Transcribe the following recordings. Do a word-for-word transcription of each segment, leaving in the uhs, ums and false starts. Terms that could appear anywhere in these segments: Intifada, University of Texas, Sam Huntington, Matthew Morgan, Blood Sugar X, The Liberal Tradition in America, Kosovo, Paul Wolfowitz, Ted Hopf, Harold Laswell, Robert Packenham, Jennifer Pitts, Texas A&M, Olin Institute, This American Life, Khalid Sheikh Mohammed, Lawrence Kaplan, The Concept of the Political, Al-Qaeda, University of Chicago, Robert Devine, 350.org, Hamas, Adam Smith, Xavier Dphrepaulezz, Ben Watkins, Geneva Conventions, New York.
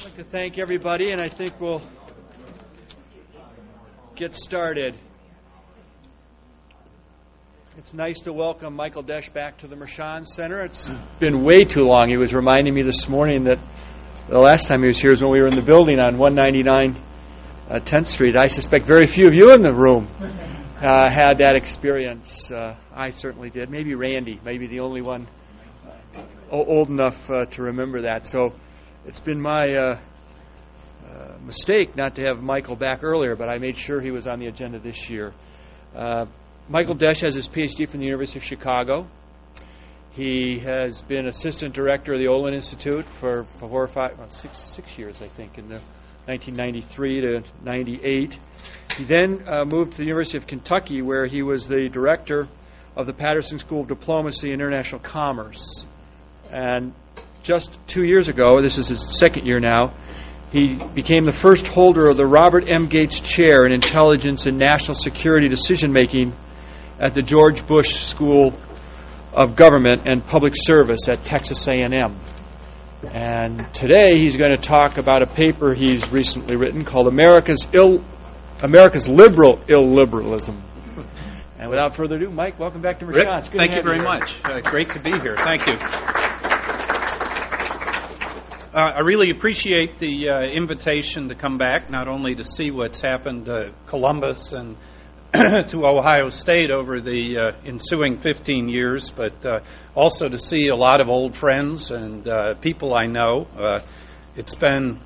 I'd like to thank everybody, and I think we'll get started. It's nice to welcome Michael Desch back to the Mershon Center. It's been way too long. He was reminding me this morning that the last time he was here was when we were in the building on one ninety-nine uh, tenth street. I suspect very few of you in the room uh, had that experience. Uh, I certainly did. Maybe Randy, maybe the only one uh, old enough uh, to remember that. So it's been my uh, uh, mistake not to have Michael back earlier, but I made sure he was on the agenda this year. Uh, Michael Desch has his P H D from the University of Chicago. He has been assistant director of the Olin Institute for, for four or five, well, six, six years, I think, in the nineteen ninety-three to ninety-eight. He then uh, moved to the University of Kentucky, where he was the director of the Patterson School of Diplomacy and International Commerce. And just two years ago, this is his second year now, he became the first holder of the Robert M. Gates Chair in Intelligence and National Security Decision Making at the George Bush School of Government and Public Service at Texas A and M. And today he's going to talk about a paper he's recently written called America's Ill, America's Liberal Illiberalism. And without further ado, Mike, welcome back to Mershon. It's good to have you. Thank you very much. Uh, great to be here. Thank you. Uh, I really appreciate the uh, invitation to come back, not only to see what's happened to Columbus and to Ohio State over the uh, ensuing fifteen years, but uh, also to see a lot of old friends and uh, people I know. Uh, it's been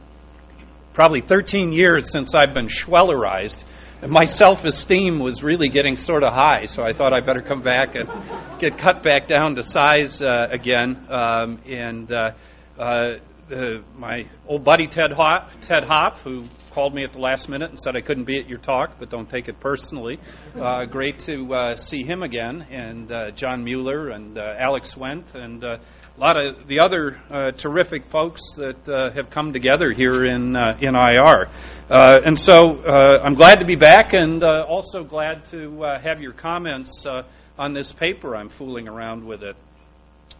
probably thirteen years since I've been Schwellerized, and my self-esteem was really getting sort of high, so I thought I'd better come back and get cut back down to size uh, again. Um, and uh, uh, the, my old buddy Ted Hopf, Ted Hopf, who called me at the last minute and said I couldn't be at your talk, but don't take it personally. Uh, great to uh, see him again, and uh, John Mueller and uh, Alex Wendt and uh, a lot of the other uh, terrific folks that uh, have come together here in uh, in I R. Uh, and so uh, I'm glad to be back, and uh, also glad to uh, have your comments uh, on this paper. I'm fooling around with it.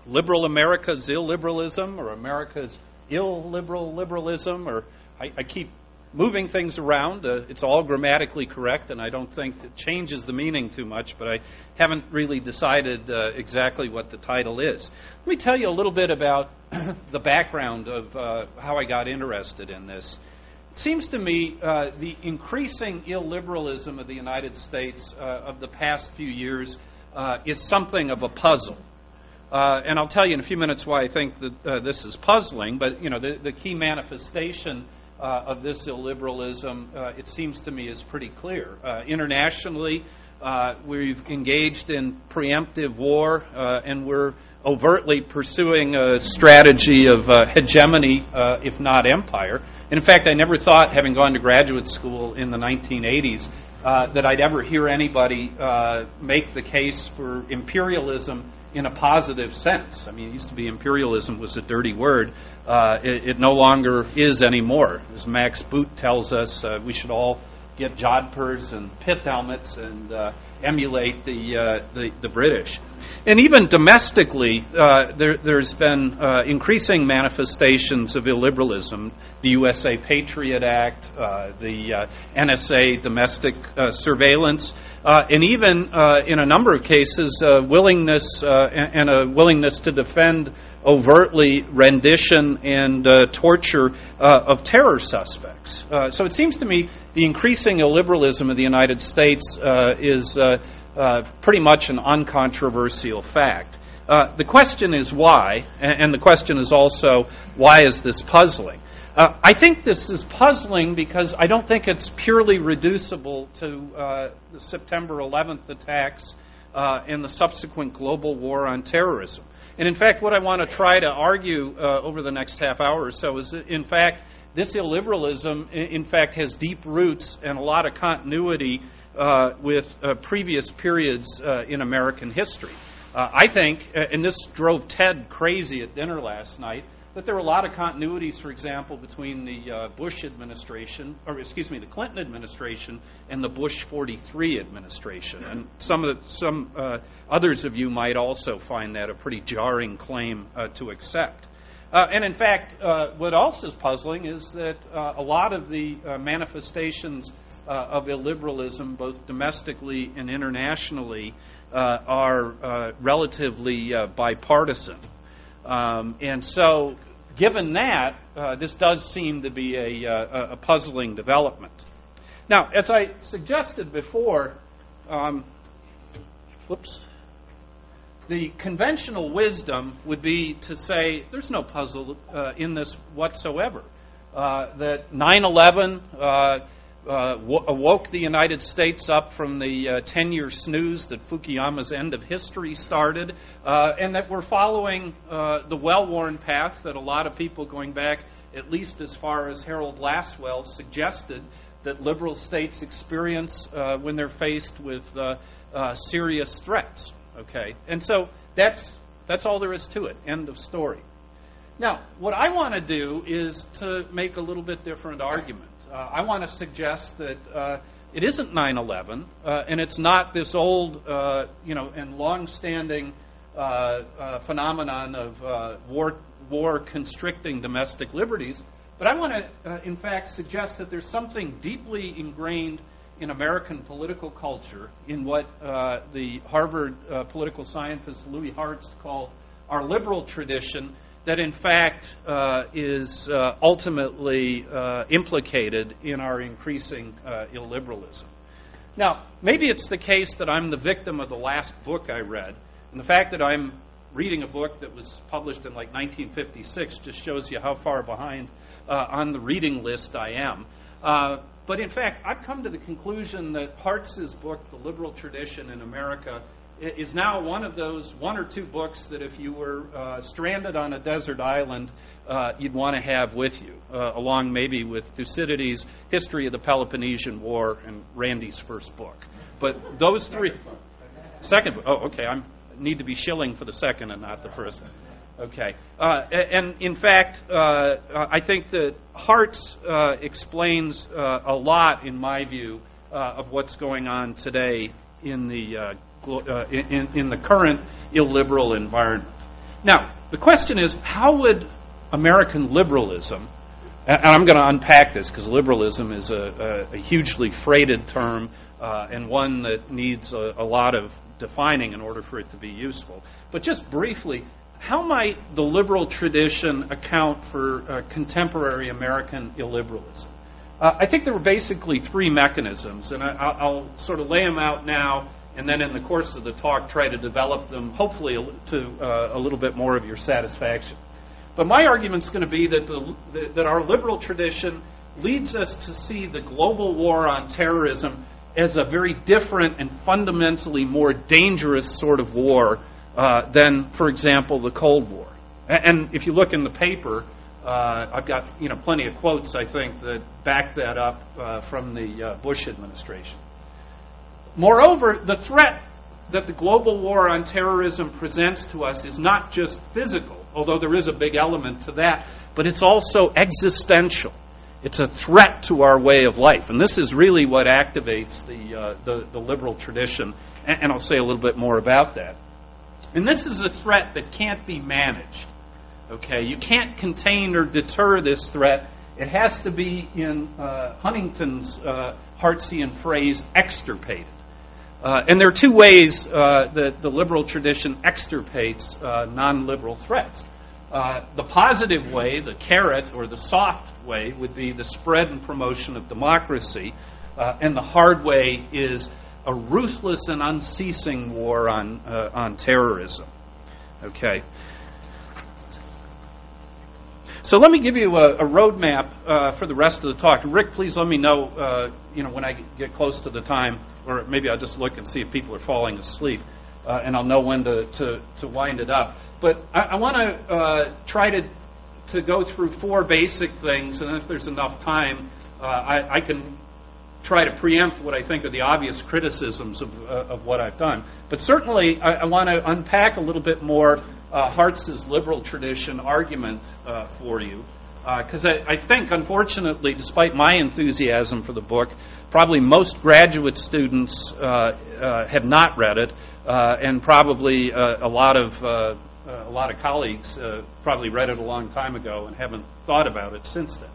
Liberal America's illiberalism, or America's illiberal liberalism, or I, I keep moving things around. Uh, it's all grammatically correct, and I don't think it changes the meaning too much, but I haven't really decided uh, exactly what the title is. Let me tell you a little bit about the background of uh, how I got interested in this. It seems to me uh, the increasing illiberalism of the United States uh, of the past few years uh, is something of a puzzle. Uh, and I'll tell you in a few minutes why I think that uh, this is puzzling, but you know, the, the key manifestation Uh, of this illiberalism, uh, it seems to me, is pretty clear. Uh, internationally, uh, we've engaged in preemptive war, uh, and we're overtly pursuing a strategy of uh, hegemony, uh, if not empire. And in fact, I never thought, having gone to graduate school in the nineteen eighties, uh, that I'd ever hear anybody uh, make the case for imperialism in a positive sense. I mean, it used to be imperialism was a dirty word. Uh, it, it no longer is anymore. As Max Boot tells us, uh, we should all get jodhpurs and pith helmets and uh, emulate the, uh, the the British. And even domestically, uh, there, there's been uh, increasing manifestations of illiberalism. The U S A Patriot Act, uh, the uh, N S A domestic uh, surveillance, uh, and even uh, in a number of cases, uh, willingness uh, and, and a willingness to defend overtly rendition and uh, torture uh, of terror suspects. Uh, so it seems to me the increasing illiberalism of the United States uh, is uh, uh, pretty much an uncontroversial fact. Uh, the question is why, and the question is also, why is this puzzling? Uh, I think this is puzzling because I don't think it's purely reducible to uh, the September eleventh attacks uh, and the subsequent global war on terrorism. And in fact, what I want to try to argue uh, over the next half hour or so is that, in fact, this illiberalism, in fact, has deep roots and a lot of continuity uh, with uh, previous periods uh, in American history. Uh, I think, and this drove Ted crazy at dinner last night, that there were a lot of continuities, for example, between the uh, Bush administration, or excuse me, the Clinton administration and the Bush forty-three administration. And some of the, some uh, others of you might also find that a pretty jarring claim uh, to accept. Uh, and in fact, uh, what also is puzzling is that uh, a lot of the uh, manifestations uh, of illiberalism, both domestically and internationally, uh, are uh, relatively uh, bipartisan. Um, and so, given that, uh, this does seem to be a, uh, a puzzling development. Now, as I suggested before, um, whoops. The conventional wisdom would be to say there's no puzzle uh, in this whatsoever. Uh, that nine eleven uh, uh, w- awoke the United States up from the uh, ten-year snooze that Fukuyama's end of history started, uh, and that we're following uh, the well-worn path that a lot of people, going back at least as far as Harold Laswell, suggested that liberal states experience uh, when they're faced with uh, uh, serious threats. Okay, and so that's that's all there is to it. End of story. Now, what I want to do is to make a little bit different argument. Uh, I want to suggest that uh, it isn't nine eleven, uh, and it's not this old, uh, you know, and long-standing uh, uh, phenomenon of uh, war war constricting domestic liberties. But I want to, uh, in fact, suggest that there's something deeply ingrained in American political culture, in what uh, the Harvard uh, political scientist Louis Hartz called our liberal tradition, that in fact uh, is uh, ultimately uh, implicated in our increasing uh, illiberalism. Now, maybe it's the case that I'm the victim of the last book I read, and the fact that I'm reading a book that was published in like nineteen fifty-six just shows you how far behind uh, on the reading list I am. Uh, But in fact, I've come to the conclusion that Hartz's book, The Liberal Tradition in America, is now one of those one or two books that if you were uh, stranded on a desert island, uh, you'd want to have with you, uh, along maybe with Thucydides' History of the Peloponnesian War and Randy's first book. But those three... Second book. Oh, okay. I need to be shilling for the second and not the first. Okay. Uh, and, in fact, uh, I think that Hartz uh, explains uh, a lot, in my view, uh, of what's going on today in the, uh, glo- uh, in, in the current illiberal environment. Now, the question is, how would American liberalism, and I'm going to unpack this because liberalism is a, a, a hugely freighted term uh, and one that needs a, a lot of defining in order for it to be useful. But just briefly, how might the liberal tradition account for uh, contemporary American illiberalism? Uh, I think there were basically three mechanisms, and I, I'll sort of lay them out now, and then in the course of the talk try to develop them, hopefully to uh, a little bit more of your satisfaction. But my argument's going to be that, the, that our liberal tradition leads us to see the global war on terrorism as a very different and fundamentally more dangerous sort of war Uh, than, for example, the Cold War. And if you look in the paper, uh, I've got you know plenty of quotes, I think, that back that up uh, from the uh, Bush administration. Moreover, the threat that the global war on terrorism presents to us is not just physical, although there is a big element to that, but it's also existential. It's a threat to our way of life. And this is really what activates the, uh, the, the liberal tradition, and I'll say a little bit more about that. And this is a threat that can't be managed, okay? You can't contain or deter this threat. It has to be, in uh, Huntington's uh, Hartzian phrase, extirpated. Uh, and there are two ways uh, that the liberal tradition extirpates uh, non-liberal threats. Uh, the positive way, the carrot or the soft way, would be the spread and promotion of democracy. Uh, and the hard way is a ruthless and unceasing war on uh, on terrorism. Okay. So let me give you a, a roadmap uh, for the rest of the talk. Rick, please let me know, uh, you know, when I get close to the time, or maybe I'll just look and see if people are falling asleep, uh, and I'll know when to, to, to wind it up. But I, I want to uh, try to to go through four basic things, and if there's enough time, uh, I, I can try to preempt what I think are the obvious criticisms of, uh, of what I've done. But certainly, I, I want to unpack a little bit more uh, Hartz's liberal tradition argument uh, for you, because uh, I, I think, unfortunately, despite my enthusiasm for the book, probably most graduate students uh, uh, have not read it, uh, and probably uh, a lot of uh, uh, a lot of colleagues uh, probably read it a long time ago and haven't thought about it since then.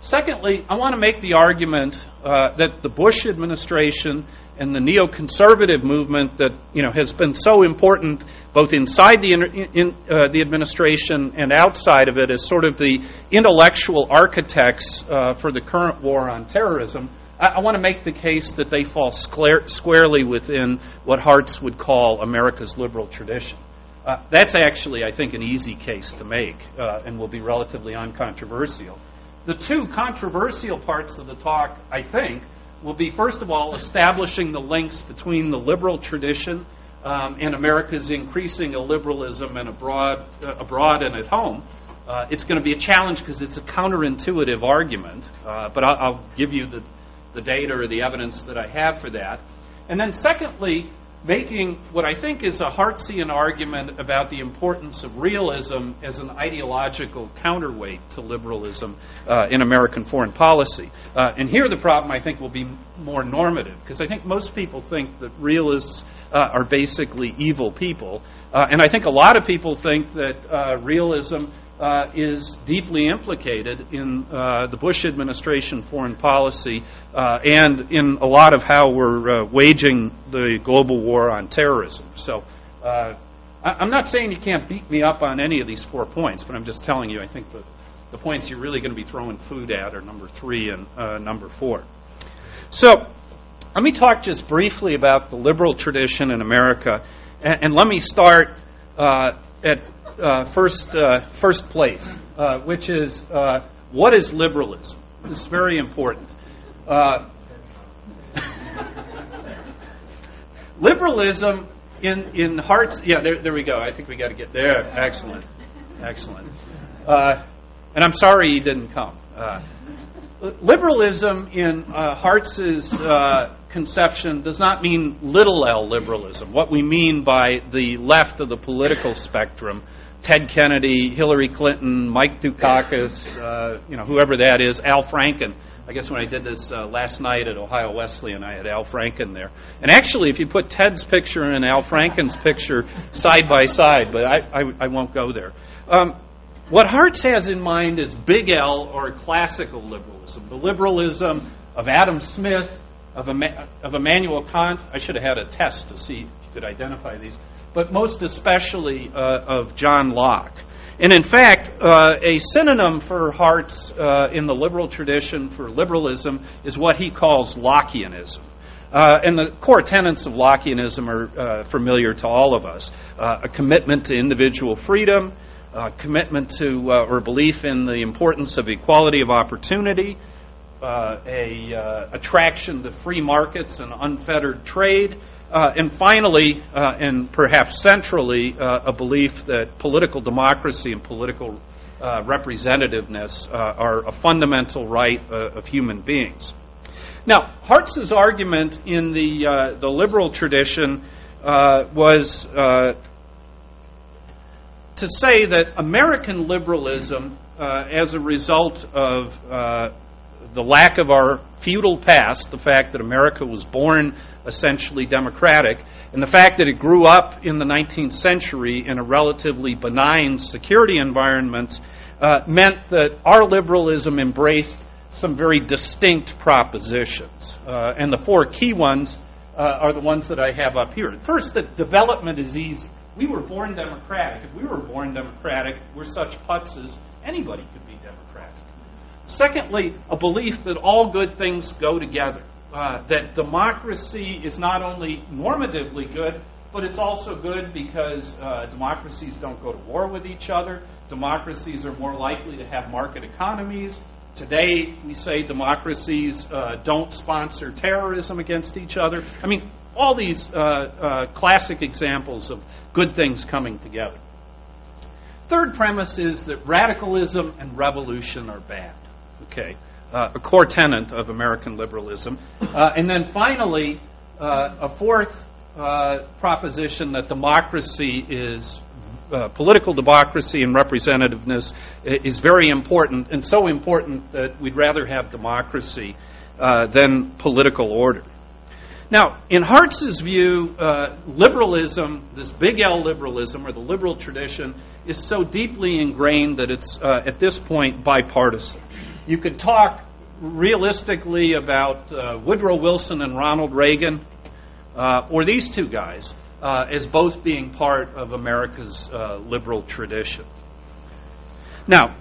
Secondly, I want to make the argument uh, that the Bush administration and the neoconservative movement that you know has been so important both inside the, in, uh, the administration and outside of it as sort of the intellectual architects uh, for the current war on terrorism, I, I want to make the case that they fall sclare- squarely within what Hartz would call America's liberal tradition. Uh, that's actually, I think, an easy case to make uh, and will be relatively uncontroversial. The two controversial parts of the talk, I think, will be, first of all, establishing the links between the liberal tradition um, and America's increasing illiberalism and abroad, uh, abroad and at home. Uh, it's going to be a challenge because it's a counterintuitive argument, uh, but I'll, I'll give you the, the data or the evidence that I have for that. And then secondly, making what I think is a Hartzian argument about the importance of realism as an ideological counterweight to liberalism uh, in American foreign policy. Uh, and here the problem, I think, will be more normative, because I think most people think that realists uh, are basically evil people. Uh, and I think a lot of people think that uh, realism uh, is deeply implicated in uh, the Bush administration foreign policy uh, and in a lot of how we're uh, waging the global war on terrorism. So uh, I- I'm not saying you can't beat me up on any of these four points, but I'm just telling you I think the, the points you're really going to be throwing food at are number three and uh, number four. So let me talk just briefly about the liberal tradition in America. And, and let me start uh, at uh, first uh, first place, uh, which is uh, what is liberalism? This is very important. Uh, liberalism in in Hartz. Yeah, there, there we go. I think we got to get there. Excellent, excellent. Uh, and I'm sorry he didn't come. Uh, Liberalism in uh, Hartz's uh, conception does not mean little L liberalism, what we mean by the left of the political spectrum, Ted Kennedy, Hillary Clinton, Mike Dukakis, uh, you know, whoever that is, Al Franken. I guess when I did this uh, last night at Ohio Wesleyan, I had Al Franken there. And actually, if you put Ted's picture and Al Franken's picture side by side, but I, I, I won't go there. Um, What Hartz has in mind is big L, or classical liberalism, the liberalism of Adam Smith, of, Ema- of Immanuel Kant. I should have had a test to see if you could identify these, but most especially uh, of John Locke. And in fact, uh, a synonym for Hartz uh, in the liberal tradition for liberalism is what he calls Lockeanism. Uh, and the core tenets of Lockeanism are uh, familiar to all of us, uh, a commitment to individual freedom, Uh, commitment to uh, or belief in the importance of equality of opportunity, uh, a uh, attraction to free markets and unfettered trade, uh, and finally, uh, and perhaps centrally, uh, a belief that political democracy and political uh, representativeness uh, are a fundamental right uh, of human beings. Now, Hartz's argument in the uh, the liberal tradition uh, was. Uh, to say that American liberalism, uh, as a result of uh, the lack of our feudal past, the fact that America was born essentially democratic, and the fact that it grew up in the nineteenth century in a relatively benign security environment, uh, meant that our liberalism embraced some very distinct propositions. Uh, and the four key ones uh, are the ones that I have up here. First, that development is easy. We were born democratic. If we were born democratic, we're such putzes, anybody could be democratic. Secondly, a belief that all good things go together, uh, that democracy is not only normatively good, but it's also good because uh, democracies don't go to war with each other. Democracies are more likely to have market economies. Today, we say democracies uh, don't sponsor terrorism against each other. I mean, all these uh, uh, classic examples of good things coming together. Third premise is that radicalism and revolution are bad. Okay, uh, a core tenet of American liberalism. Uh, and then finally, uh, a fourth uh, proposition that democracy is, uh, political democracy and representativeness is very important, and so important that we'd rather have democracy uh, than political order. Now, in Hartz's view, uh, liberalism, this big L liberalism, or the liberal tradition, is so deeply ingrained that it's, uh, at this point, bipartisan. You could talk realistically about uh, Woodrow Wilson and Ronald Reagan, uh, or these two guys, uh, as both being part of America's uh, liberal tradition. Now,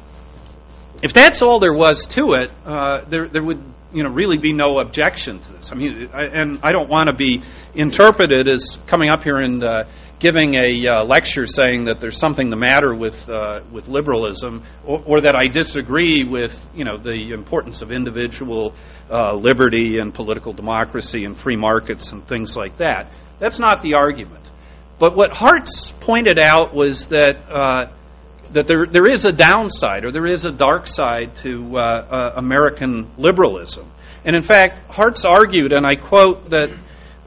if that's all there was to it, uh, there, there would you know, really be no objection to this. I mean, I, and I don't want to be interpreted as coming up here and uh, giving a uh, lecture saying that there's something the matter with uh, with liberalism, or, or that I disagree with you know the importance of individual uh, liberty and political democracy and free markets and things like that. That's not the argument. But what Hartz pointed out was that uh, that there there is a downside, or there is a dark side to uh, uh, American liberalism. And in fact, Hartz argued, and I quote, that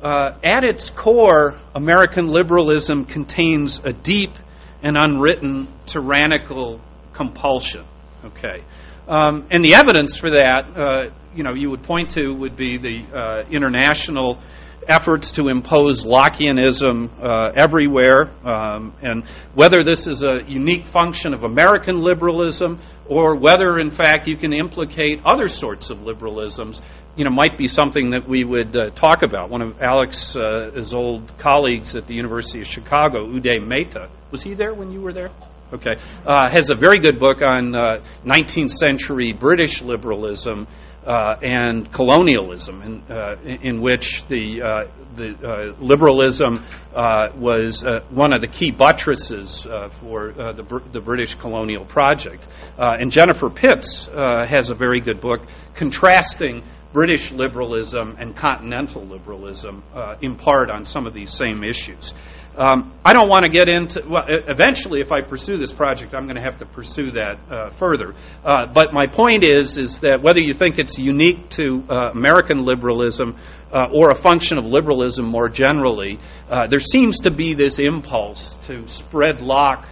uh, at its core, American liberalism contains a deep and unwritten tyrannical compulsion. Okay, um, and the evidence for that, uh, you know, you would point to would be the uh, international efforts to impose Lockeanism uh, everywhere, um, and whether this is a unique function of American liberalism, or whether, in fact, you can implicate other sorts of liberalisms, you know, might be something that we would uh, talk about. One of Alex's uh, old colleagues at the University of Chicago, Uday Mehta, was he there when you were there? Okay, uh, has a very good book on uh, nineteenth century British liberalism Uh, and colonialism, in, uh, in which the, uh, the uh, liberalism uh, was uh, one of the key buttresses uh, for uh, the, Br- the British colonial project. Uh, and Jennifer Pitts uh, has a very good book contrasting British liberalism and continental liberalism, uh, in part on some of these same issues. Um, I don't want to get into, well, eventually if I pursue this project, I'm going to have to pursue that uh, further. Uh, but my point is, is that whether you think it's unique to uh, American liberalism uh, or a function of liberalism more generally, uh, there seems to be this impulse to spread Locke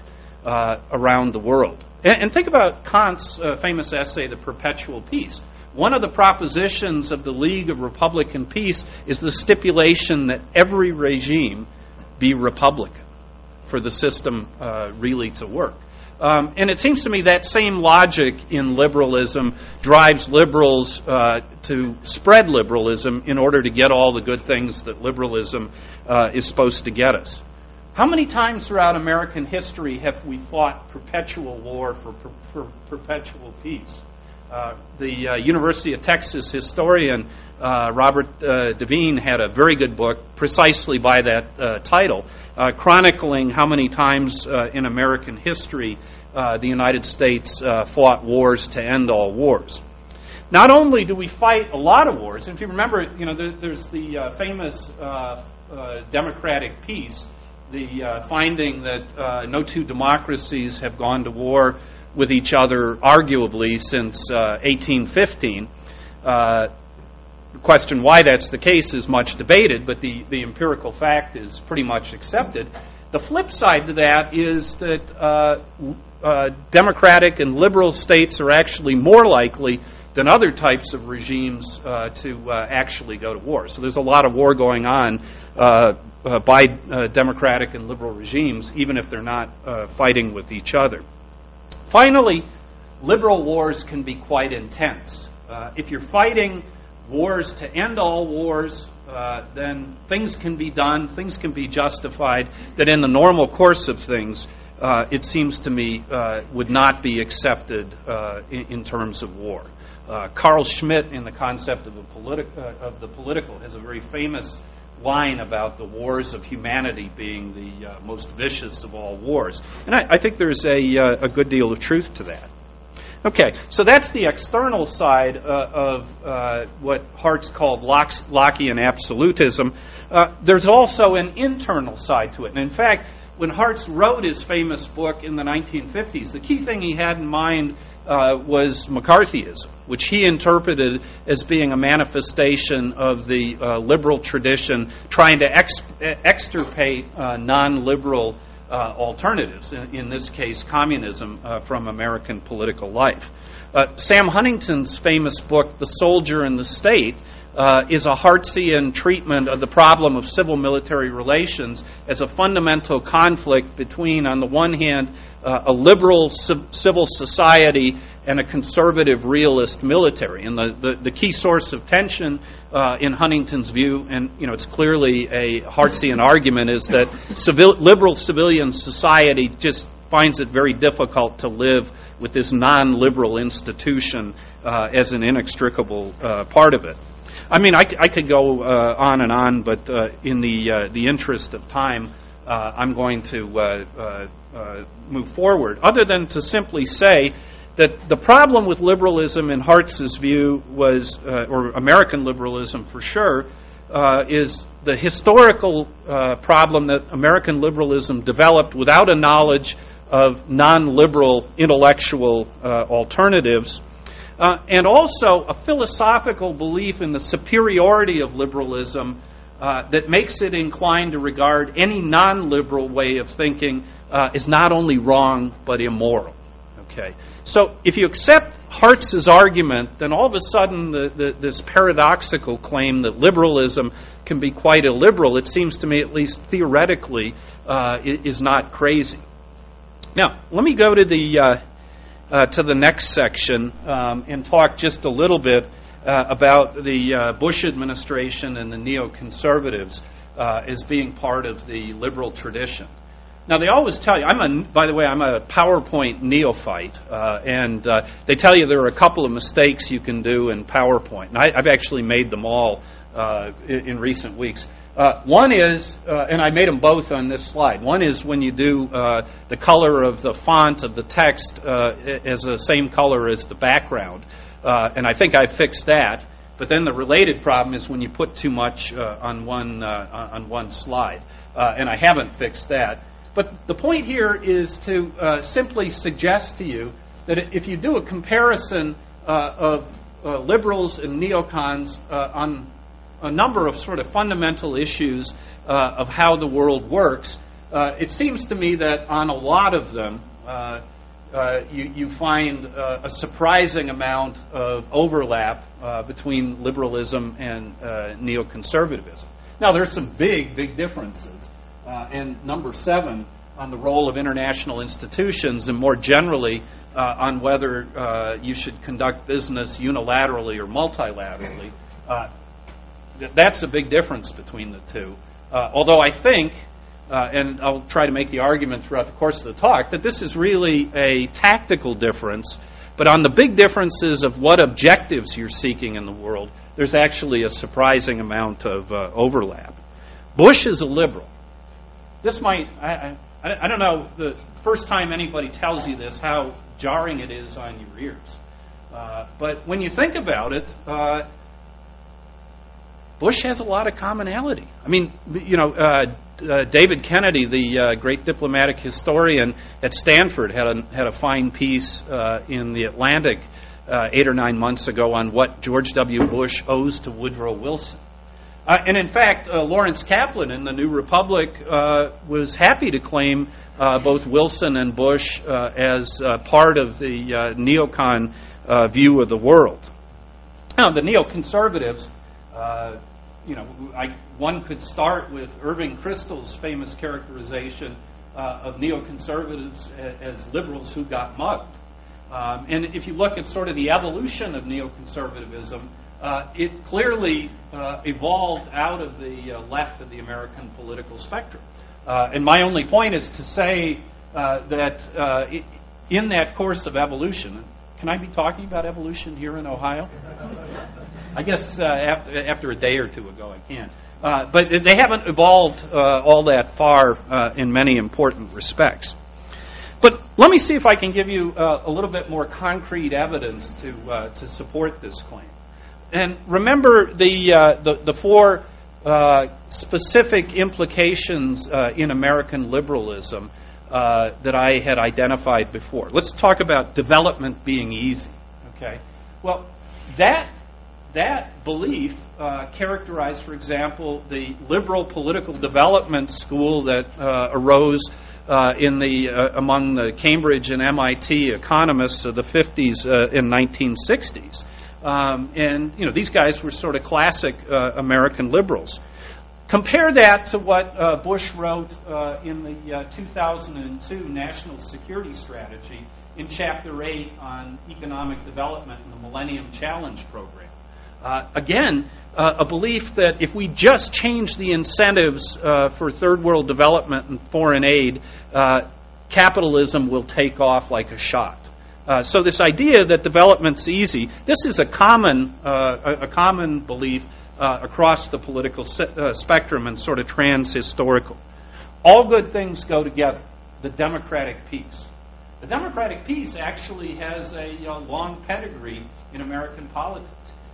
uh, around the world. And, and think about Kant's uh, famous essay, The Perpetual Peace. One of the propositions of the League of Republic and Peace is the stipulation that every regime be Republican for the system uh, really to work. Um, and it seems to me that same logic in liberalism drives liberals uh, to spread liberalism in order to get all the good things that liberalism uh, is supposed to get us. How many times throughout American history have we fought perpetual war for, per- for perpetual peace? Uh, the uh, University of Texas historian uh, Robert uh, Devine had a very good book precisely by that uh, title, uh, chronicling how many times uh, in American history uh, the United States uh, fought wars to end all wars. Not only do we fight a lot of wars, and if you remember, you know, there, there's the uh, famous uh, uh, Democratic Peace, the uh, finding that uh, no two democracies have gone to war with each other, arguably, since uh, eighteen fifteen. Uh, the question why that's the case is much debated, but the, the empirical fact is pretty much accepted. The flip side to that is that uh, uh, democratic and liberal states are actually more likely than other types of regimes uh, to uh, actually go to war. So there's a lot of war going on uh, uh, by uh, democratic and liberal regimes, even if they're not uh, fighting with each other. Finally, liberal wars can be quite intense. Uh, if you're fighting wars to end all wars, uh, then things can be done, things can be justified, that in the normal course of things, uh, it seems to me, uh, would not be accepted uh, in, in terms of war. Uh, Carl Schmitt, in the concept of, a politi- uh, of the political, has a very famous line about the wars of humanity being the uh, most vicious of all wars. And I, I think there's a, uh, a good deal of truth to that. Okay, so that's the external side uh, of uh, what Hartz called Locke's, Lockean absolutism. Uh, there's also an internal side to it. And in fact, when Hartz wrote his famous book in the nineteen fifties, the key thing he had in mind Uh, was McCarthyism, which he interpreted as being a manifestation of the uh, liberal tradition trying to ex- extirpate uh, non-liberal uh, alternatives, in, in this case communism, uh, from American political life. Uh, Sam Huntington's famous book, The Soldier and the State, uh, is a Hartzian treatment of the problem of civil-military relations as a fundamental conflict between, on the one hand, uh, a liberal civ- civil society and a conservative realist military. And the, the, the key source of tension uh, in Huntington's view, and you know it's clearly a Hartzian argument, is that civil, liberal civilian society just finds it very difficult to live with this non-liberal institution uh, as an inextricable uh, part of it. I mean, I, I could go uh, on and on, but uh, in the uh, the interest of time, uh, I'm going to uh, uh, uh, move forward, other than to simply say that the problem with liberalism in Hartz's view was, uh, or American liberalism for sure, Uh, is the historical uh, problem that American liberalism developed without a knowledge of non-liberal intellectual uh, alternatives, uh, and also a philosophical belief in the superiority of liberalism uh, that makes it inclined to regard any non-liberal way of thinking uh, as not only wrong but immoral. Okay, so if you accept Hartz's argument, then all of a sudden the, the, this paradoxical claim that liberalism can be quite illiberal, it seems to me at least theoretically, uh, is not crazy. Now, let me go to the uh, uh, to the next section um, and talk just a little bit uh, about the uh, Bush administration and the neoconservatives uh, as being part of the liberal tradition. Now, they always tell you, I'm a, by the way, I'm a PowerPoint neophyte, uh, and uh, they tell you there are a couple of mistakes you can do in PowerPoint. And I, I've actually made them all uh, in, in recent weeks. Uh, one is, uh, and I made them both on this slide, one is when you do uh, the color of the font of the text uh, as the same color as the background, uh, and I think I fixed that. But then the related problem is when you put too much uh, on one uh, on one slide, uh, and I haven't fixed that. But the point here is to uh, simply suggest to you that if you do a comparison uh, of uh, liberals and neocons uh, on a number of sort of fundamental issues uh, of how the world works, uh, it seems to me that on a lot of them uh, uh, you, you find uh, a surprising amount of overlap uh, between liberalism and uh, neoconservatism. Now, there's some big, big differences. Uh, and number seven on the role of international institutions and more generally uh, on whether uh, you should conduct business unilaterally or multilaterally. Uh, th- that's a big difference between the two. Uh, although I think, uh, and I'll try to make the argument throughout the course of the talk, that this is really a tactical difference, but on the big differences of what objectives you're seeking in the world, there's actually a surprising amount of uh, overlap. Bush is a liberal. This might, I, I, I don't know, the first time anybody tells you this, how jarring it is on your ears. Uh, but when you think about it, uh, Bush has a lot of commonality. I mean, you know, uh, uh, David Kennedy, the uh, great diplomatic historian at Stanford, had a, had a fine piece uh, in The Atlantic uh, eight or nine months ago on what George W. Bush owes to Woodrow Wilson. Uh, and in fact, uh, Lawrence Kaplan in the New Republic uh, was happy to claim uh, both Wilson and Bush uh, as uh, part of the uh, neocon uh, view of the world. Now, the neoconservatives, uh, you know, I, one could start with Irving Kristol's famous characterization uh, of neoconservatives as, as liberals who got mugged. Um, and if you look at sort of the evolution of neoconservatism, Uh, it clearly uh, evolved out of the uh, left of the American political spectrum. Uh, and my only point is to say uh, that uh, it, in that course of evolution, can I be talking about evolution here in Ohio? I guess uh, after, after a day or two ago I can. Uh, but they haven't evolved uh, all that far uh, in many important respects. But let me see if I can give you uh, a little bit more concrete evidence to uh, to support this claim. And remember the uh, the, the four uh, specific implications uh, in American liberalism uh, that I had identified before. Let's talk about development being easy. Okay. Well, that that belief uh, characterized, for example, the liberal political development school that uh, arose uh, in the uh, among the Cambridge and M I T economists of the fifties uh, and nineteen sixties. Um, and, you know, these guys were sort of classic uh, American liberals. Compare that to what uh, Bush wrote uh, in the uh, two thousand two National Security Strategy in Chapter eight on economic development and the Millennium Challenge Program. Uh, again, uh, a belief that if we just change the incentives uh, for third world development and foreign aid, uh, capitalism will take off like a shot. Uh, so this idea that development's easy, this is a common uh, a common belief uh, across the political se- uh, spectrum and sort of trans-historical. All good things go together. The democratic peace. The democratic peace actually has a you know, long pedigree in American politics.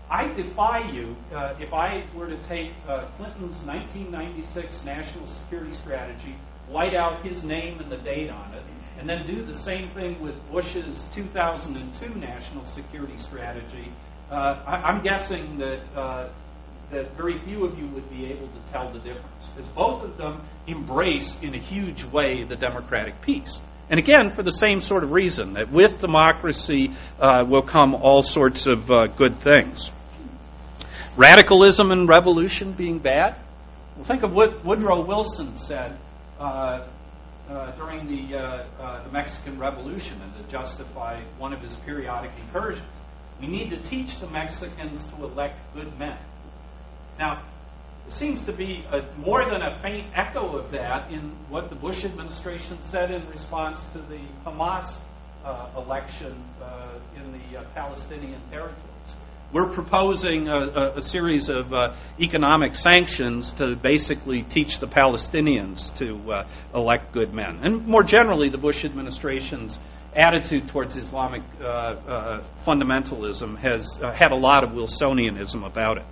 I defy you, uh, if I were to take uh, Clinton's nineteen ninety-six National Security Strategy, white out his name and the date on it, and then do the same thing with Bush's two thousand two National Security Strategy, uh, I, I'm guessing that uh, that very few of you would be able to tell the difference, because both of them embrace in a huge way the democratic peace. And again, for the same sort of reason, that with democracy uh, will come all sorts of uh, good things. Radicalism and revolution being bad? Well, think of what Woodrow Wilson said uh, Uh, during the, uh, uh, the Mexican Revolution, and to justify one of his periodic incursions. We need to teach the Mexicans to elect good men. Now, it seems to be a, more than a faint echo of that in what the Bush administration said in response to the Hamas uh, election uh, in the uh, Palestinian territories. We're proposing a, a, a series of uh, economic sanctions to basically teach the Palestinians to uh, elect good men. And more generally, the Bush administration's attitude towards Islamic uh, uh, fundamentalism has uh, had a lot of Wilsonianism about it.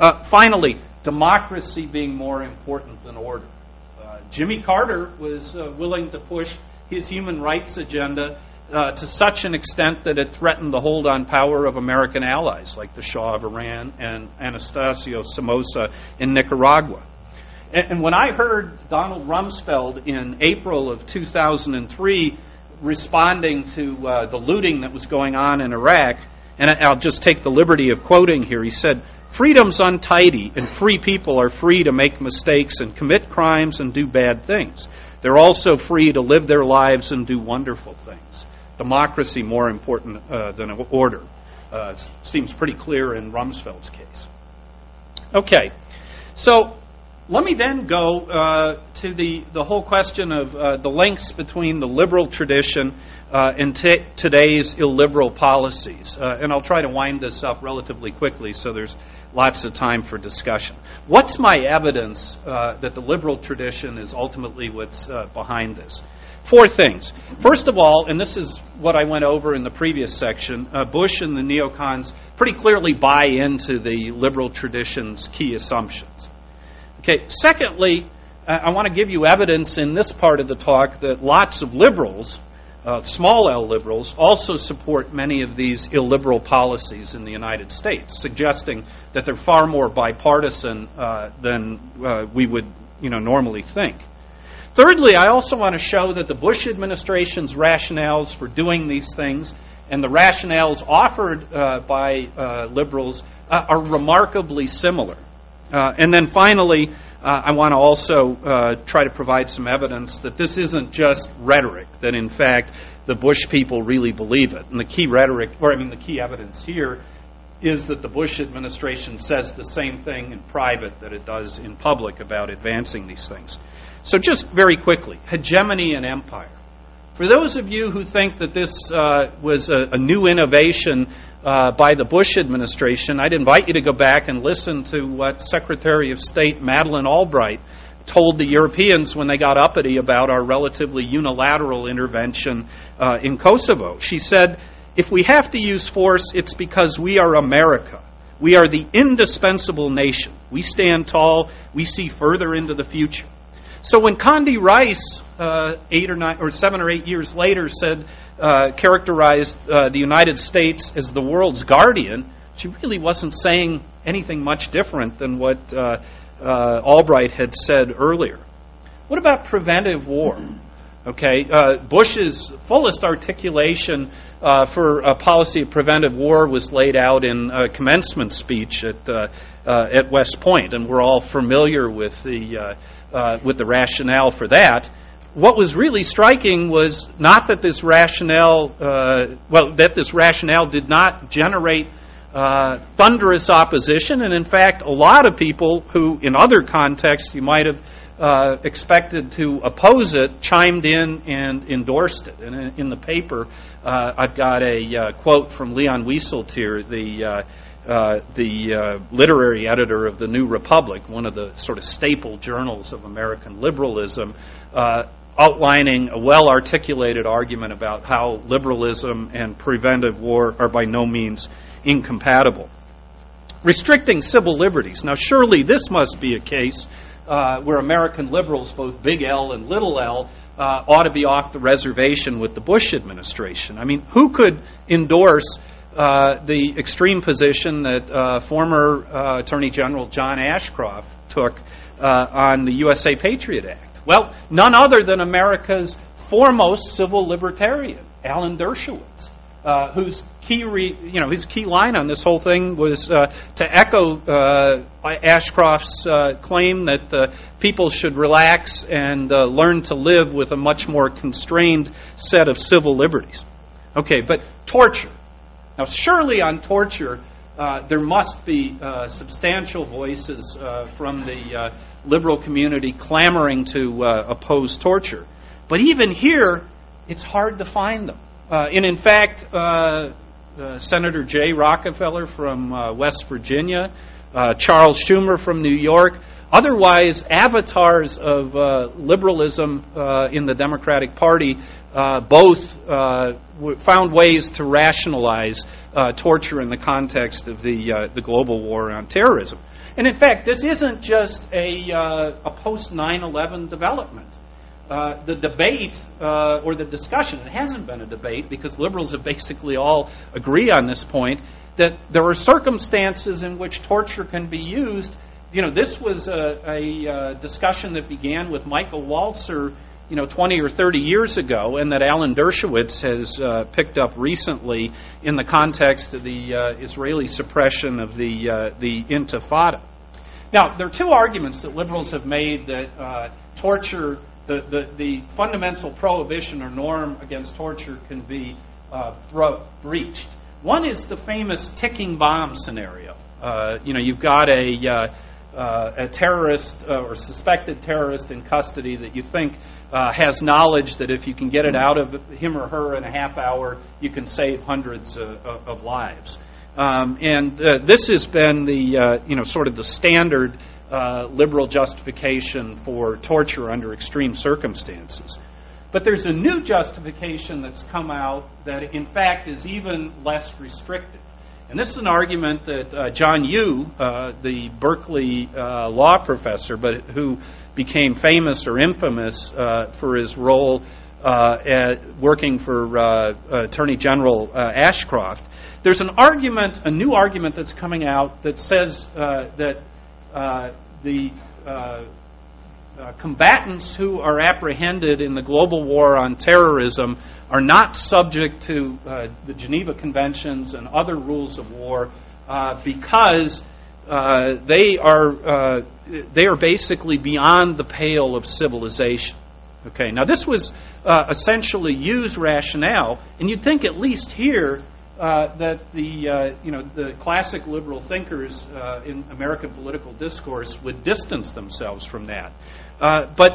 Uh, finally, democracy being more important than order. Uh, Jimmy Carter was uh, willing to push his human rights agenda Uh, to such an extent that it threatened the hold on power of American allies like the Shah of Iran and Anastasio Somoza in Nicaragua. And, and when I heard Donald Rumsfeld in April of two thousand three responding to uh, the looting that was going on in Iraq, and I'll just take the liberty of quoting here, he said, "Freedom's untidy, and free people are free to make mistakes and commit crimes and do bad things. They're also free to live their lives and do wonderful things. Democracy more important uh, than order." Uh, seems pretty clear in Rumsfeld's case. Okay, so let me then go uh, to the, the whole question of uh, the links between the liberal tradition uh, and t- today's illiberal policies. Uh, and I'll try to wind this up relatively quickly so there's lots of time for discussion. What's my evidence uh, that the liberal tradition is ultimately what's uh, behind this? Four things. First of all, and this is what I went over in the previous section, uh, Bush and the neocons pretty clearly buy into the liberal tradition's key assumptions. Okay. Secondly, uh, I want to give you evidence in this part of the talk that lots of liberals, uh, small L liberals, also support many of these illiberal policies in the United States, suggesting that they're far more bipartisan uh, than uh, we would, you know, normally think. Thirdly, I also want to show that the Bush administration's rationales for doing these things and the rationales offered uh, by uh, liberals uh, are remarkably similar. Uh, and then finally, uh, I want to also uh, try to provide some evidence that this isn't just rhetoric, that in fact the Bush people really believe it. And the key rhetoric, or I mean the key evidence here, is that the Bush administration says the same thing in private that it does in public about advancing these things. So just very quickly, hegemony and empire. For those of you who think that this uh, was a, a new innovation uh, by the Bush administration, I'd invite you to go back and listen to what Secretary of State Madeleine Albright told the Europeans when they got uppity about our relatively unilateral intervention uh, in Kosovo. She said, "If we have to use force, it's because we are America. We are the indispensable nation. We stand tall. We see further into the future." So when Condi Rice, uh, eight or nine, or seven or eight years later, said, uh, characterized uh, the United States as the world's guardian, she really wasn't saying anything much different than what uh, uh, Albright had said earlier. What about preventive war? Okay, uh, Bush's fullest articulation uh, for a policy of preventive war was laid out in a commencement speech at uh, uh, at West Point, and we're all familiar with the uh, uh, with the rationale for that. What was really striking was not that this rationale, uh, well, that this rationale did not generate uh, thunderous opposition, and in fact, a lot of people who, in other contexts, you might have Uh, expected to oppose it, chimed in and endorsed it. And in, in the paper, uh, I've got a uh, quote from Leon Wieseltier, the uh, uh, the uh, literary editor of the New Republic, one of the sort of staple journals of American liberalism, uh, outlining a well-articulated argument about how liberalism and preventive war are by no means incompatible. Restricting civil liberties. Now, surely this must be a case Uh, where American liberals, both big L and little L, uh, ought to be off the reservation with the Bush administration. I mean, who could endorse uh, the extreme position that uh, former uh, Attorney General John Ashcroft took uh, on the U S A Patriot Act? Well, none other than America's foremost civil libertarian, Alan Dershowitz, uh, whose key, re- you know, his key line on this whole thing was uh, to echo uh, Ashcroft's uh, claim that uh, people should relax and uh, learn to live with a much more constrained set of civil liberties. Okay, but torture. Now, surely on torture, uh, there must be uh, substantial voices uh, from the uh, liberal community clamoring to uh, oppose torture. But even here, it's hard to find them. Uh, and in fact, uh, uh, Senator Jay Rockefeller from uh, West Virginia, uh, Charles Schumer from New York, otherwise avatars of uh, liberalism uh, in the Democratic Party, uh, both uh, w- found ways to rationalize uh, torture in the context of the uh, the global war on terrorism. And in fact, this isn't just a uh, a post nine eleven development. Uh, the debate uh, or the discussion, it hasn't been a debate because liberals have basically all agree on this point, that there are circumstances in which torture can be used. You know, this was a, a uh, discussion that began with Michael Walzer, you know, twenty or thirty years ago, and that Alan Dershowitz has uh, picked up recently in the context of the uh, Israeli suppression of the uh, the Intifada. Now, there are two arguments that liberals have made that uh, torture... The, the, the fundamental prohibition or norm against torture can be uh, bro- breached. One is the famous ticking bomb scenario. Uh, you know, you've got a, uh, uh, a terrorist uh, or suspected terrorist in custody that you think uh, has knowledge that if you can get it out of him or her in a half hour, you can save hundreds of, of lives. Um, and uh, this has been the, uh, you know, sort of the standard Uh, liberal justification for torture under extreme circumstances. But there's a new justification that's come out that, in fact, is even less restrictive. And this is an argument that uh, John Yoo, uh, the Berkeley uh, law professor, but who became famous or infamous uh, for his role uh, at working for uh, Attorney General uh, Ashcroft. There's an argument, a new argument that's coming out that says uh, that Uh, the uh, uh, combatants who are apprehended in the global war on terrorism are not subject to uh, the Geneva Conventions and other rules of war uh, because uh, they are uh, they are basically beyond the pale of civilization. Okay, now this was uh, essentially Yu's rationale, and you'd think at least here Uh, that the uh, you know the classic liberal thinkers uh, in American political discourse would distance themselves from that, uh, but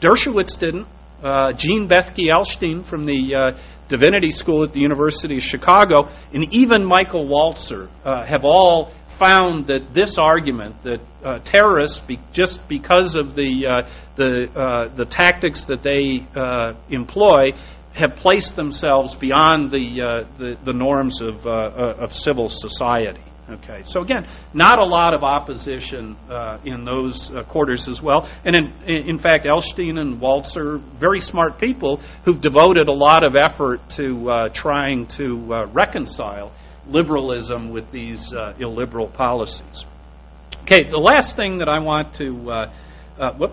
Dershowitz didn't. Uh, Jean Bethke Elstein from the uh, Divinity School at the University of Chicago, and even Michael Walzer uh, have all found that this argument that uh, terrorists, be- just because of the uh, the uh, the tactics that they uh, employ, have placed themselves beyond the uh, the, the norms of uh, of civil society. Okay, so again, not a lot of opposition uh, in those uh, quarters as well. And in in fact, Elstein and Walzer, very smart people who've devoted a lot of effort to uh, trying to uh, reconcile liberalism with these uh, illiberal policies. Okay, the last thing that I want to uh, uh, whoop.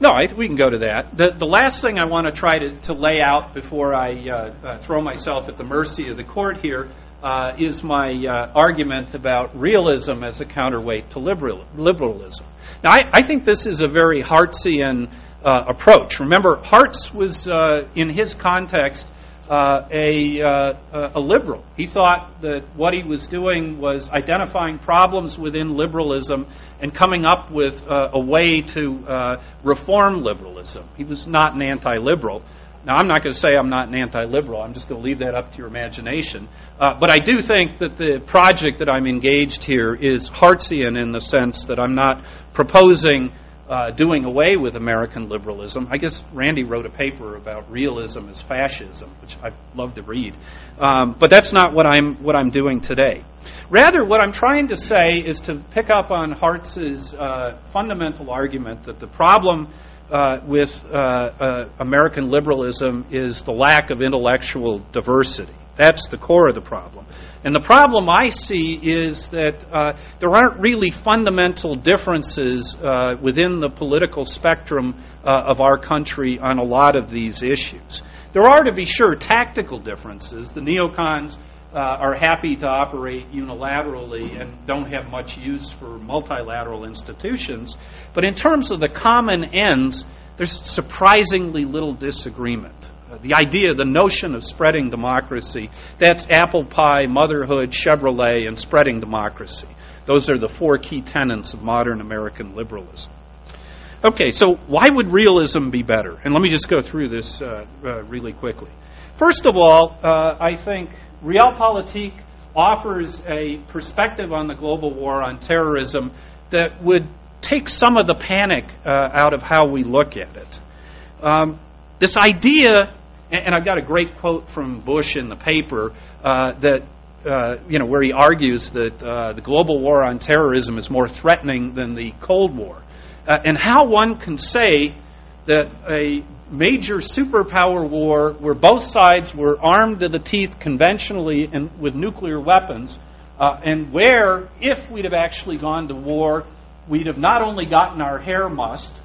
No, I, we can go to that. The, the last thing I want to try to, to lay out before I uh, uh, throw myself at the mercy of the court here uh, is my uh, argument about realism as a counterweight to liberal, liberalism. Now, I, I think this is a very Hartzian uh, approach. Remember, Hartz was, uh, in his context, uh, a, uh, a liberal. He thought that what he was doing was identifying problems within liberalism and coming up with uh, a way to uh, reform liberalism. He was not an anti-liberal. Now, I'm not going to say I'm not an anti-liberal. I'm just going to leave that up to your imagination. Uh, but I do think that the project that I'm engaged here is Hartzian in the sense that I'm not proposing uh, doing away with American liberalism. I guess Randy wrote a paper about realism as fascism, which I love to read. Um, but that's not what I'm what I'm doing today. Rather, what I'm trying to say is to pick up on Hartz's uh, fundamental argument that the problem Uh, with uh, uh, American liberalism is the lack of intellectual diversity. That's the core of the problem. And the problem I see is that uh, there aren't really fundamental differences uh, within the political spectrum uh, of our country on a lot of these issues. There are, to be sure, tactical differences. The neocons Uh, are happy to operate unilaterally and don't have much use for multilateral institutions. But in terms of the common ends, there's surprisingly little disagreement. Uh, the idea, the notion of spreading democracy, that's apple pie, motherhood, Chevrolet, and spreading democracy. Those are the four key tenets of modern American liberalism. Okay, so why would realism be better? And let me just go through this uh, uh, really quickly. First of all, uh, I think Realpolitik offers a perspective on the global war on terrorism that would take some of the panic uh, out of how we look at it. Um, this idea, and, and I've got a great quote from Bush in the paper uh, that uh, you know where he argues that uh, the global war on terrorism is more threatening than the Cold War, uh, and how one can say that a major superpower war where both sides were armed to the teeth conventionally and with nuclear weapons, uh, and where, if we'd have actually gone to war, we'd have not only gotten our hair mussed,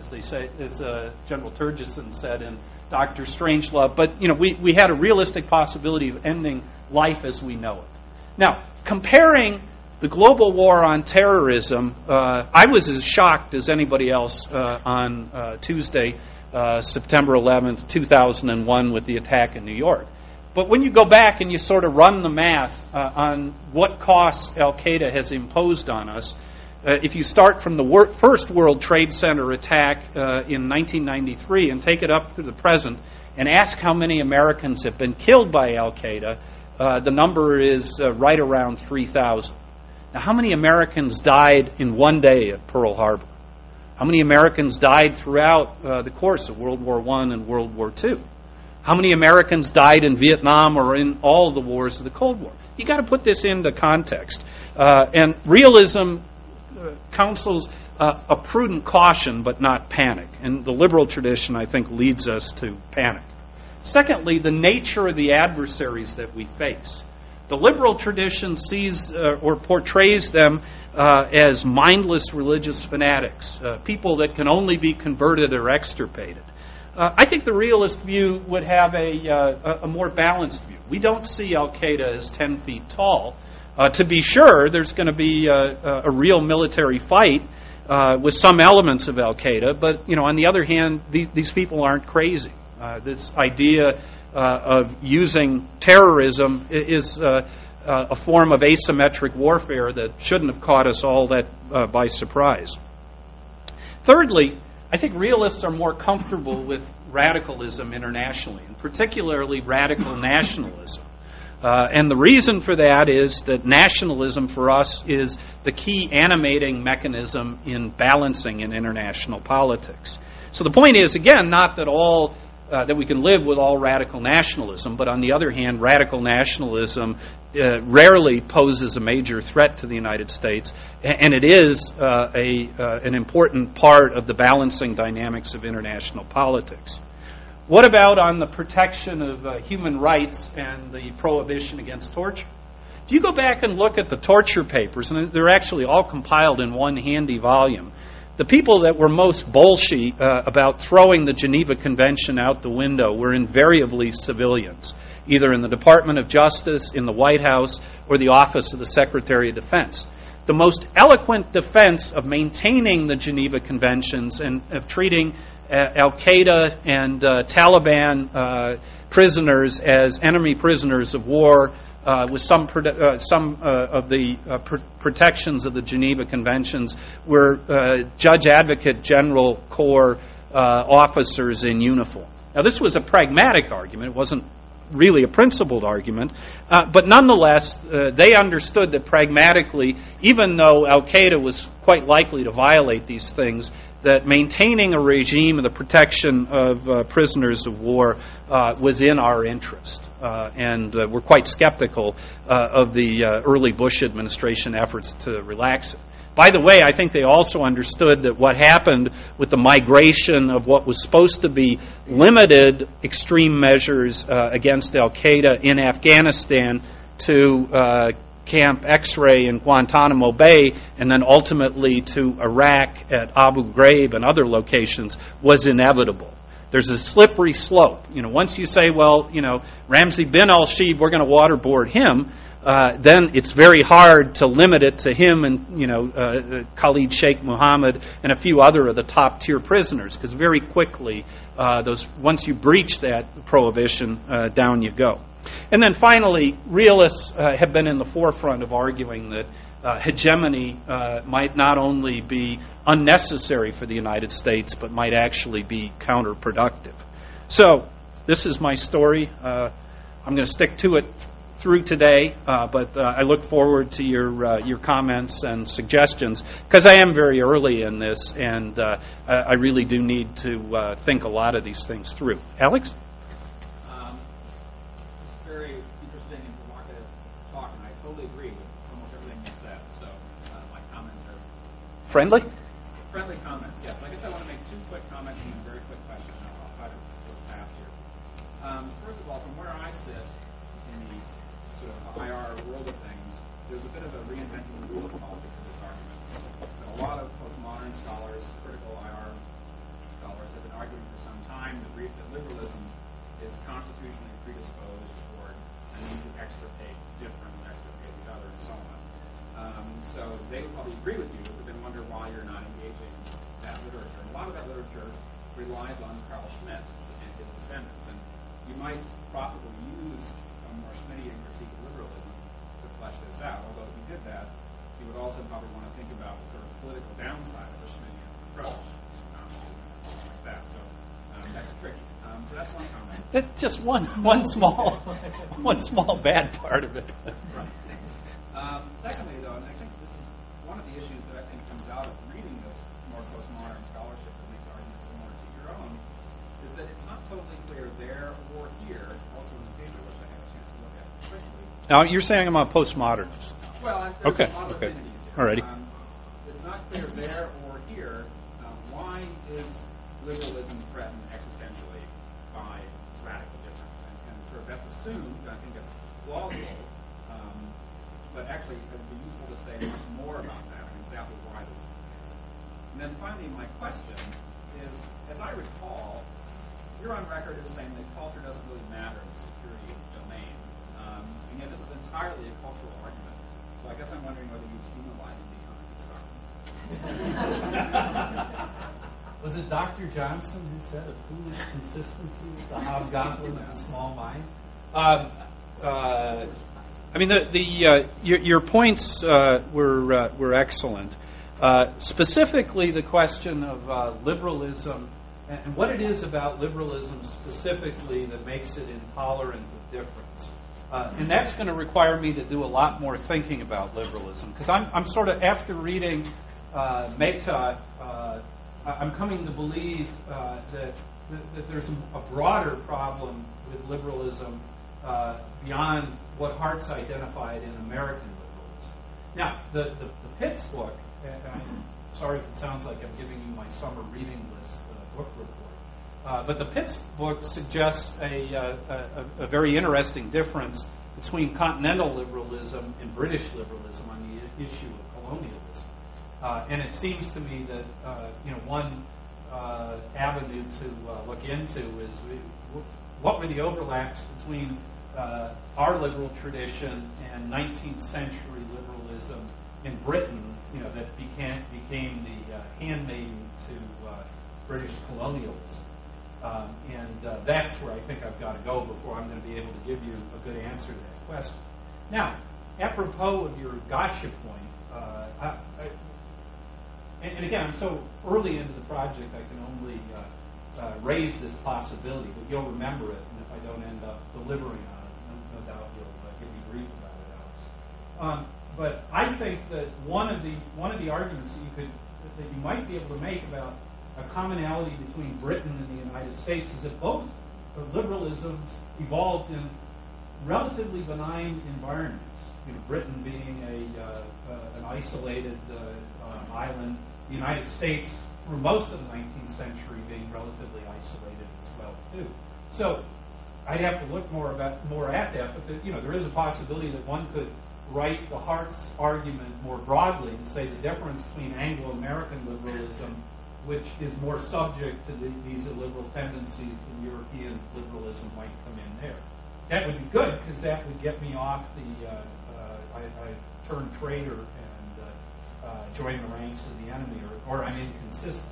as they say, as uh, General Turgeson said in Doctor Strangelove, but you know we, we had a realistic possibility of ending life as we know it. Now, comparing the global war on terrorism, uh, I was as shocked as anybody else uh, on uh, Tuesday, Uh, September eleventh, two thousand one, with the attack in New York. But when you go back and you sort of run the math uh, on what costs al-Qaeda has imposed on us, uh, if you start from the wor- first World Trade Center attack uh, in nineteen ninety-three and take it up to the present and ask how many Americans have been killed by al-Qaeda, uh, the number is uh, right around three thousand. Now, how many Americans died in one day at Pearl Harbor? How many Americans died throughout uh, the course of World War One and World War Two? How many Americans died in Vietnam or in all the wars of the Cold War? You've got to put this into context. Uh, and realism uh, counsels uh, a prudent caution but not panic. And the liberal tradition, I think, leads us to panic. Secondly, the nature of the adversaries that we face. The liberal tradition sees uh, or portrays them uh, as mindless religious fanatics, uh, people that can only be converted or extirpated. Uh, I think the realist view would have a, uh, a more balanced view. We don't see al-Qaeda as ten feet tall. Uh, to be sure, there's going to be a, a real military fight uh, with some elements of al-Qaeda, but you know, on the other hand, the, these people aren't crazy. Uh, this idea Uh, of using terrorism is uh, uh, a form of asymmetric warfare that shouldn't have caught us all that uh, by surprise. Thirdly, I think realists are more comfortable with radicalism internationally, and particularly radical nationalism. Uh, and the reason for that is that nationalism for us is the key animating mechanism in balancing in international politics. So the point is, again, not that all Uh, that we can live with all radical nationalism, but on the other hand, radical nationalism uh, rarely poses a major threat to the United States, and it is uh, a uh, an important part of the balancing dynamics of international politics. What about on the protection of uh, human rights and the prohibition against torture? If you go back and look at the torture papers, and they're actually all compiled in one handy volume, The people that were most bolshy uh, about throwing the Geneva Convention out the window were invariably civilians, either in the Department of Justice, in the White House, or the Office of the Secretary of Defense. The most eloquent defense of maintaining the Geneva Conventions and of treating uh, Al-Qaeda and uh, Taliban uh, prisoners as enemy prisoners of war Uh, with some uh, some uh, of the uh, pr- protections of the Geneva Conventions were uh, Judge Advocate General Corps uh, officers in uniform. Now, this was a pragmatic argument. It wasn't really a principled argument. Uh, but nonetheless, uh, they understood that pragmatically, even though Al-Qaeda was quite likely to violate these things, that maintaining a regime and the protection of uh, prisoners of war uh, was in our interest. Uh, and uh, we're quite skeptical uh, of the uh, early Bush administration efforts to relax it. By the way, I think they also understood that what happened with the migration of what was supposed to be limited extreme measures uh, against Al-Qaeda in Afghanistan to uh, Camp X-Ray in Guantanamo Bay, and then ultimately to Iraq at Abu Ghraib and other locations, was inevitable. There's a slippery slope. You know, once you say, well, you know, Ramzi bin al-Shib, we're going to waterboard him, uh, then it's very hard to limit it to him and, you know, uh, Khalid Sheikh Mohammed and a few other of the top-tier prisoners, because very quickly, uh, those once you breach that prohibition, uh, down you go. And then finally, realists uh, have been in the forefront of arguing that uh, hegemony uh, might not only be unnecessary for the United States, but might actually be counterproductive. So this is my story. Uh, I'm going to stick to it through today, uh, but uh, I look forward to your uh, your comments and suggestions, because I am very early in this, and uh, I really do need to uh, think a lot of these things through. Alex? Friendly? Friendly comments, yes. I guess I want to make two quick comments and then very quick questions. I'll try to go fast here. Um, first of all, from where I sit in the sort of I R world of things, there's a bit of a reinvention of the rule of politics in this argument. But a lot of postmodern scholars, critical I R scholars, have been arguing for some time that liberalism is constitutionally predisposed toward a need to extirpate difference, extirpate each other, and so on. Um, so they would probably agree with you, wonder why you're not engaging that literature. A lot of that literature relies on Carl Schmitt and his descendants, and you might probably use a more Schmittian critique of liberalism to flesh this out, although if you did that, you would also probably want to think about the sort of political downside of a Schmittian approach, um, like that. So um, that's tricky. Um, so that's one comment. That's just one, one, small, one small bad part of it. Right. Um, secondly, though, and I think this is one of the issues that I think comes out of reading this more postmodern scholarship that makes arguments similar to your own is that it's not totally clear there or here, also in the paper, which I had a chance to look at quickly. Now, you're saying I'm a postmodern. Well, there's okay. a lot of okay. affinities here. Alrighty. Um, it's not clear there or here. Um, why is liberalism threatened existentially by radical difference? And, and sort of that's assumed, and I think that's plausible. Um, But actually, it would be useful to say much more about that and exactly why this is the case. And then finally, my question is, as I recall, you're on record as saying that culture doesn't really matter in the security domain. Um, and yet this is entirely a cultural argument. So I guess I'm wondering whether you've seen the light in the eye of this argument. Was it Doctor Johnson who said a foolish consistency is the hobgoblin of the small mind? Um, uh, I mean, the, the uh, your, your points uh, were uh, were excellent. Uh, specifically, the question of uh, liberalism and, and what it is about liberalism specifically that makes it intolerant of difference, uh, and that's going to require me to do a lot more thinking about liberalism, because I'm I'm sort of after reading uh, Mehta, uh, I'm coming to believe uh, that, that that there's a broader problem with liberalism uh, beyond what Hartz identified in American liberalism. Now, the, the, the Pitts book, and I'm sorry if it sounds like I'm giving you my summer reading list uh, book report, uh, but the Pitts book suggests a, uh, a, a very interesting difference between continental liberalism and British liberalism on the issue of colonialism. Uh, and it seems to me that uh, you know one uh, avenue to uh, look into is what were the overlaps between uh, our liberal tradition and nineteenth century liberalism in Britain, you know, that became became the uh, handmaiden to uh, British colonialism. Um, and uh, that's where I think I've got to go before I'm going to be able to give you a good answer to that question. Now, apropos of your gotcha point, uh, I, I, and, and again, I'm so early into the project, I can only uh, uh, raise this possibility, but you'll remember it, and if I don't end up delivering on it, no, no doubt you'll uh, give me grief about it, Alex. Um, but I think that one of the one of the arguments that you could that you might be able to make about a commonality between Britain and the United States is that both liberalisms evolved in relatively benign environments. You know, Britain being a uh, uh, an isolated uh, uh, island, the United States through most of the nineteenth century being relatively isolated as well too. So I'd have to look more about more at that. But the, you know, there is a possibility that one could write the Hartz argument more broadly and say the difference between Anglo-American liberalism, which is more subject to the, these illiberal tendencies than European liberalism might come in there. That would be good, because that would get me off the, uh, uh, I, I turn traitor and uh, uh, join the ranks of the enemy, or, or I'm inconsistent.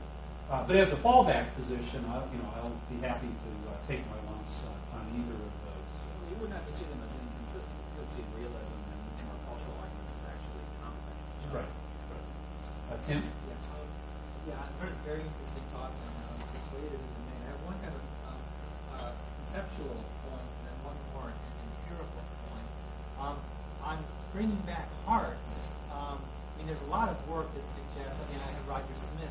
Uh, but as a fallback position, I, you know, I'll be happy to uh, take my lumps uh, on either of those. Well, you would not see them as inconsistent. You would see realism and some more cultural arguments as actually complementary. Right. Uh, Tim? Yeah, I heard a very interesting talk, and I'm persuaded in the main. I have one kind of um, uh, conceptual point, and then one more empirical point. Um, on bringing back Hartz, um, I mean, there's a lot of work that suggests, I mean, I have Roger Smith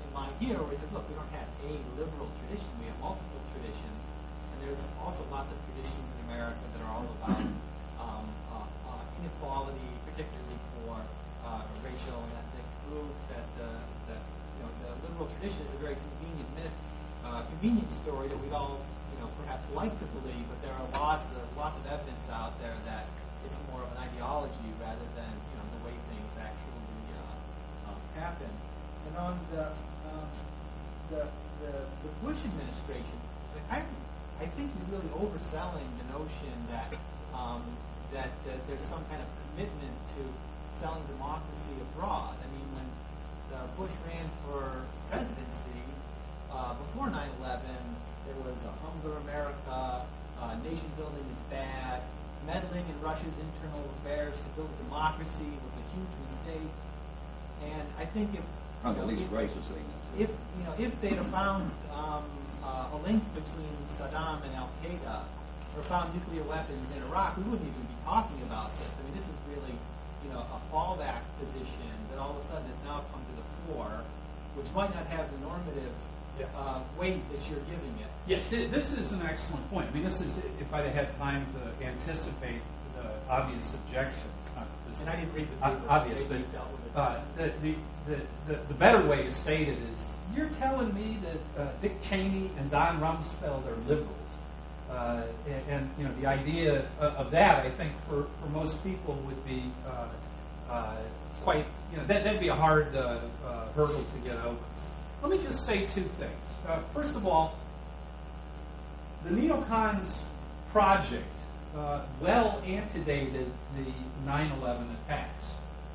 in mind here, where he says, look, we don't have a liberal tradition. We have multiple traditions, and there's also lots of traditions in America that are all about um, uh, uh, inequality, particularly for uh, racial and ethnic groups that uh, that you know, the liberal tradition is a very convenient myth, uh, convenient story that we'd all, you know, perhaps like to believe, but there are lots of lots of evidence out there that it's more of an ideology rather than, you know, the way things actually uh, um, happen. And on the, uh, the the the Bush administration, I I think you're really overselling the notion that um, that, that there's some kind of commitment to selling democracy abroad. I mean, when uh, Bush ran for presidency, uh, before nine eleven, there was a humbler America, uh, nation building is bad, meddling in Russia's internal affairs to build democracy was a huge mistake. And I think if... Not the least racist thing. If, you know, if they'd have found um, uh, a link between Saddam and Al-Qaeda, or found nuclear weapons in Iraq, we wouldn't even be talking about this. I mean, this is really... you know, a fallback position that all of a sudden has now come to the fore, which might not have the normative yeah. uh, weight that you're giving it. Yes, th this is an excellent point. I mean, this is, if I'd had time to anticipate the obvious objections, not that this and I didn't read the paper, obvious, but uh, the, the, the, the, the better way to state it is, you're telling me that uh, Dick Cheney and Don Rumsfeld are liberals. Uh, and, and you know, the idea of, of that, I think, for, for most people would be uh, uh, quite, you know, that, that'd be a hard uh, uh, hurdle to get over. Let me just say two things. Uh, first of all, the neocons project uh, well antedated the nine eleven attacks.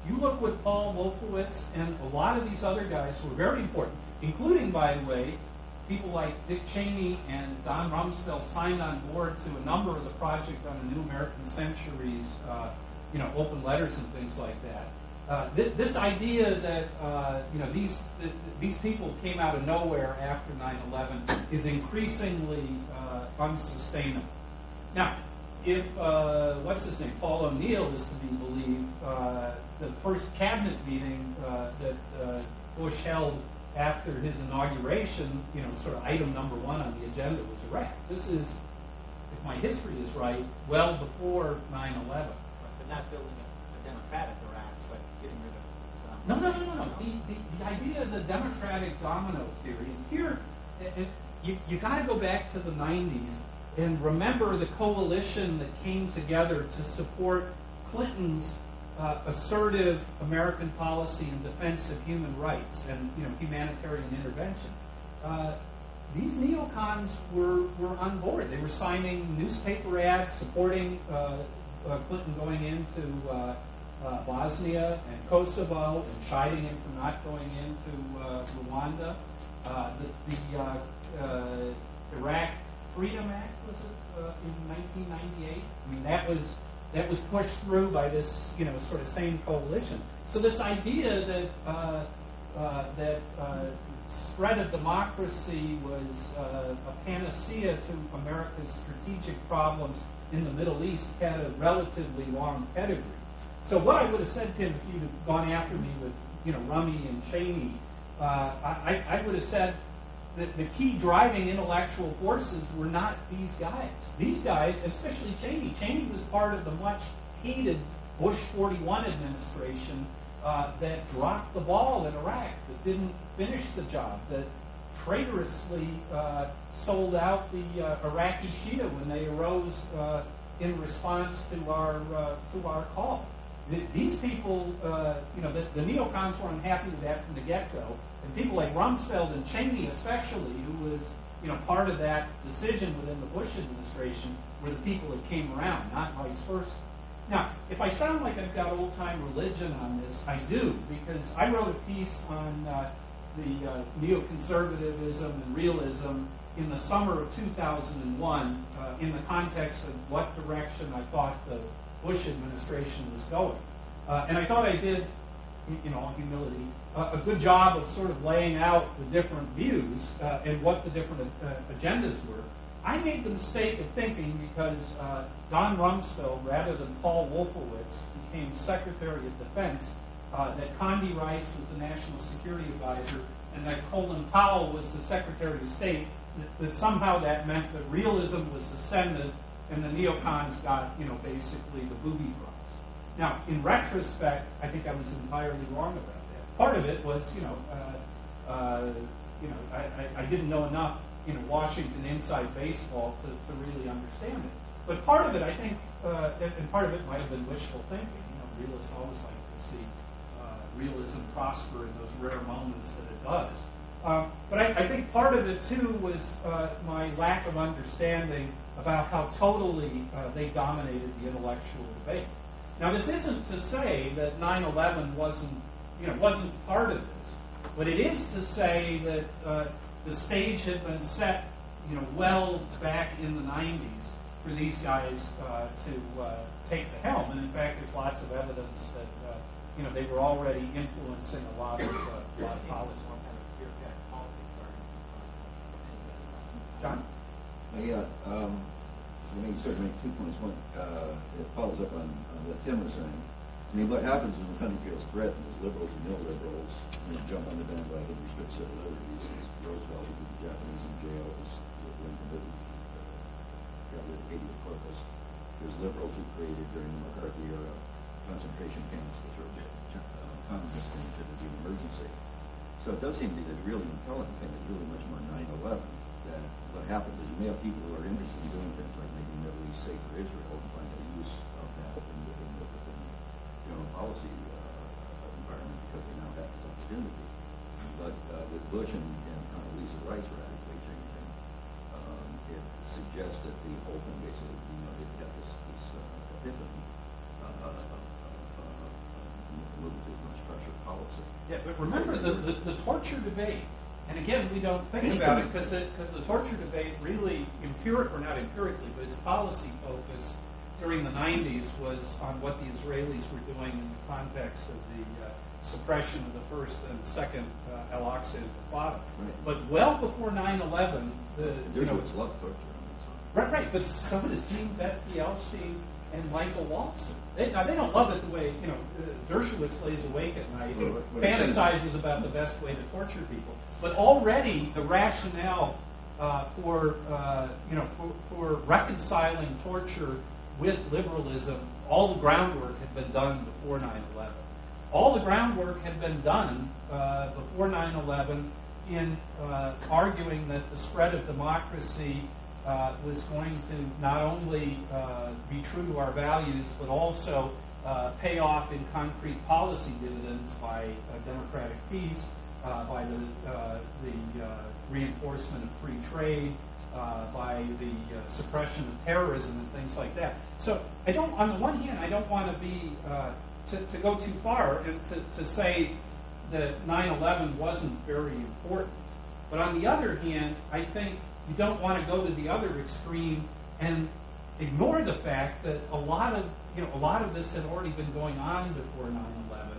You look with Paul Wolfowitz and a lot of these other guys who are very important, including, by the way, people like Dick Cheney and Don Rumsfeld signed on board to a number of the project on the New American Centuries, uh, you know, open letters and things like that. Uh, th this idea that uh, you know these th these people came out of nowhere after nine eleven is increasingly uh, unsustainable. Now, if uh, what's his name, Paul O'Neill, is to be believed, uh, the first cabinet meeting uh, that uh, Bush held after his inauguration, you know, sort of item number one on the agenda was Iraq. This is, if my history is right, well before nine eleven. But not building a, a democratic Iraq, but getting rid of it. No, no, no, no, no. The, the, the idea of the democratic domino theory, and here, and you, you got to go back to the nineties and remember the coalition that came together to support Clinton's uh, assertive American policy in defense of human rights and, you know, humanitarian intervention, uh, these neocons were, were on board. They were signing newspaper ads supporting uh, uh, Clinton going into uh, uh, Bosnia and Kosovo and chiding him for not going into uh, Rwanda. Uh, the the uh, uh, Iraq Freedom Act, was it, uh, in nineteen ninety-eight? I mean, that was that was pushed through by this, you know, sort of same coalition. So this idea that uh, uh, that uh, spread of democracy was uh, a panacea to America's strategic problems in the Middle East had a relatively long pedigree. So what I would have said, Tim, if you'd have gone after me with, you know, Rummy and Cheney, uh, I, I would have said that the key driving intellectual forces were not these guys. These guys, especially Cheney. Cheney was part of the much-hated Bush forty-one administration Uh, that dropped the ball in Iraq, that didn't finish the job, that traitorously uh, sold out the uh, Iraqi Shia when they arose uh, in response to our uh, to our call. Th- these people, uh, you know, the, the neocons were unhappy with that from the get-go, and people like Rumsfeld and Cheney, especially, who was, you know, part of that decision within the Bush administration, were the people that came around, not vice versa. Now, if I sound like I've got old-time religion on this, I do, because I wrote a piece on uh, the uh, neoconservatism and realism in the summer of two thousand one uh, in the context of what direction I thought the Bush administration was going. Uh, and I thought I did, in all humility, uh, a good job of sort of laying out the different views uh, and what the different uh, agendas were. I made the mistake of thinking, because uh, Don Rumsfeld, rather than Paul Wolfowitz, became Secretary of Defense, uh, that Condi Rice was the National Security Advisor, and that Colin Powell was the Secretary of State, that, that somehow that meant that realism was ascended, and the neocons got, you know, basically the booby prize. Now, in retrospect, I think I was entirely wrong about that. Part of it was, you know, uh, uh, you know, I, I, I didn't know enough, you know, Washington inside baseball to, to really understand it. But part of it, I think, uh, and part of it might have been wishful thinking. You know, realists always like to see uh, realism prosper in those rare moments that it does. Uh, but I, I think part of it, too, was uh, my lack of understanding about how totally uh, they dominated the intellectual debate. Now, this isn't to say that nine eleven wasn't, you know, wasn't part of this, but it is to say that uh, the stage had been set, you know, well back in the nineties for these guys uh, to uh, take the helm. And in fact, there's lots of evidence that, uh, you know, they were already influencing a lot of uh, lot of politics. John? Yeah, um, I mean, certainly two points. One, uh, it follows up on, on what Tim was saying. I mean, what happens when the country feels threatened is liberals and neoliberals, you know, jump on the bandwagon and restrict civil liberties. Roosevelt, the Japanese in jail, was committed to the eightieth corpus. There's liberals who created during the McCarthy era concentration camps, which were communist and it was an emergency. So it does seem to be this really compelling thing that's really much more nine eleven, that what happens is you may have people who are interested in doing things like making the Middle East safe for Israel and find the use of that in the, in the, in the general policy uh, environment because they now have this opportunity. But uh, with Bush and, and uh, Lisa Rice radically changing, um, it suggests that the whole thing basically, you know, they've got this, this uh, epiphany of uh, uh, uh, uh, moving to much pressure policy. Yeah, but remember the, the, the torture debate, and again, we don't think about it because because the, the torture debate really, empiric or not empirically, but its policy focus during the nineties was on what the Israelis were doing in the context of the Uh, suppression of the first and second uh, Al-Aqsa Intifada. Right. But well before nine eleven, the you know, love torture. Right, right. But so does Jean Bethke Elstein and Michael Walzer. They, now they don't love it the way, you know, uh, Dershowitz lays awake at night and fantasizes about the best way to torture people. But already the rationale uh, for uh, you know for, for reconciling torture with liberalism, all the groundwork had been done before nine eleven. All the groundwork had been done uh, before nine eleven in uh, arguing that the spread of democracy uh, was going to not only uh, be true to our values, but also uh, pay off in concrete policy dividends by uh, democratic peace, uh, by the, uh, the uh, reinforcement of free trade, uh, by the uh, suppression of terrorism and things like that. So I don't, on the one hand, I don't want to be, uh, to, to go too far and to, to say that nine eleven wasn't very important. But on the other hand, I think you don't want to go to the other extreme and ignore the fact that a lot of, you know, a lot of this had already been going on before nine eleven.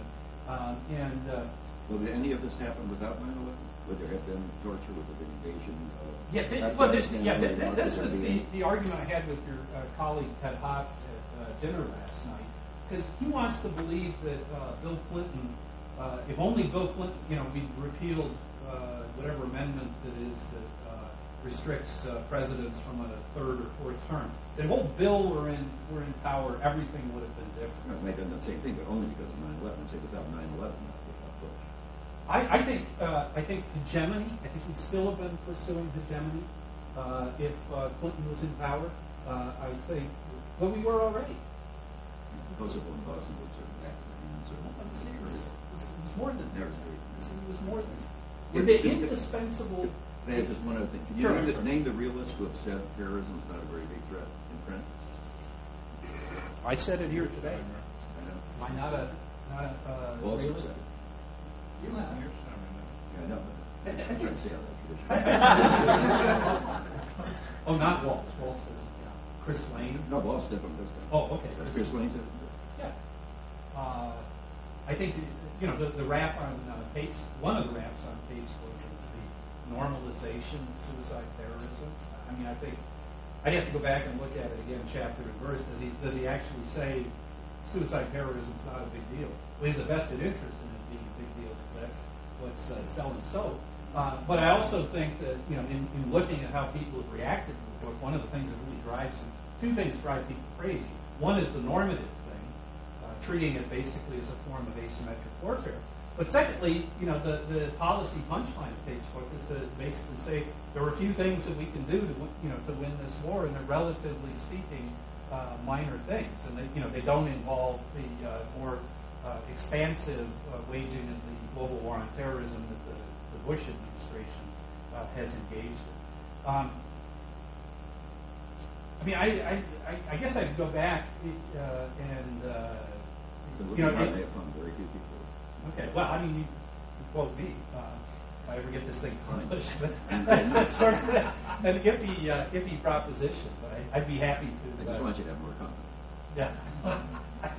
Um, and uh, well, did any of this happen without nine eleven? Would there have been torture? Would there have been invasion? Uh, yeah, th- well, this, yeah, th- th- this was the, the argument I had with your uh, colleague Ted Hopf at uh, dinner last night, because he wants to believe that uh, Bill Clinton, uh, if only Bill Clinton, you know, we repealed uh, whatever amendment that is that. Uh, restricts uh, presidents from a third or fourth term. If old Bill were in were in power, everything would have been different. Maybe not the same thing, but only because of nine eleven. Say without nine eleven, I, I think uh, I think hegemony. I think we'd still have been pursuing hegemony uh, if uh, Clinton was in power. Uh, I think, well, we were already. Kosovo and Bosnia were certainly active. It was more than there. It was more than. Were they indispensable? They had just one other thing. Can you sure, name, the, name the realist who have said terrorism is not a very big threat in print? I said it here today. I know. Am I not a, not a uh, Walzer said it. You left here. I remember. Yeah, I know. I'm trying to say how that tradition. Oh, not Waltz. Waltz said it. Yeah. Chris Lane? No, Waltz did on this. Oh, okay. Chris, Chris Lane said it. Yeah. Uh, I think, you know, the, the rap on uh, tapes, one of the raps on tapes was normalization, suicide terrorism. I mean, I think I'd have to go back and look at it again, chapter and verse. Does he does he actually say suicide terrorism is not a big deal? Well, he has a vested interest in it being a big deal because that's what's uh, selling soap. Uh, but I also think that, you know, in, in looking at how people have reacted to the book, one of the things that really drives them, two things drive people crazy. One is the normative thing, uh, treating it basically as a form of asymmetric warfare. But secondly, you know, the, the policy punchline of Page's book is to basically say there are a few things that we can do to, you know, to win this war, and they're relatively speaking uh, minor things, and they, you know, they don't involve the uh, more uh, expansive uh, waging of the global war on terrorism that the, the Bush administration uh, has engaged in. Um, I mean, I, I, I guess I'd go back uh, and uh, you know. It, Okay, well, I mean, you quote me uh, if I ever get this thing published. That's sort of an, an iffy, uh, iffy proposition, but I, I'd be happy to. I just uh, want you to have more company. Yeah. I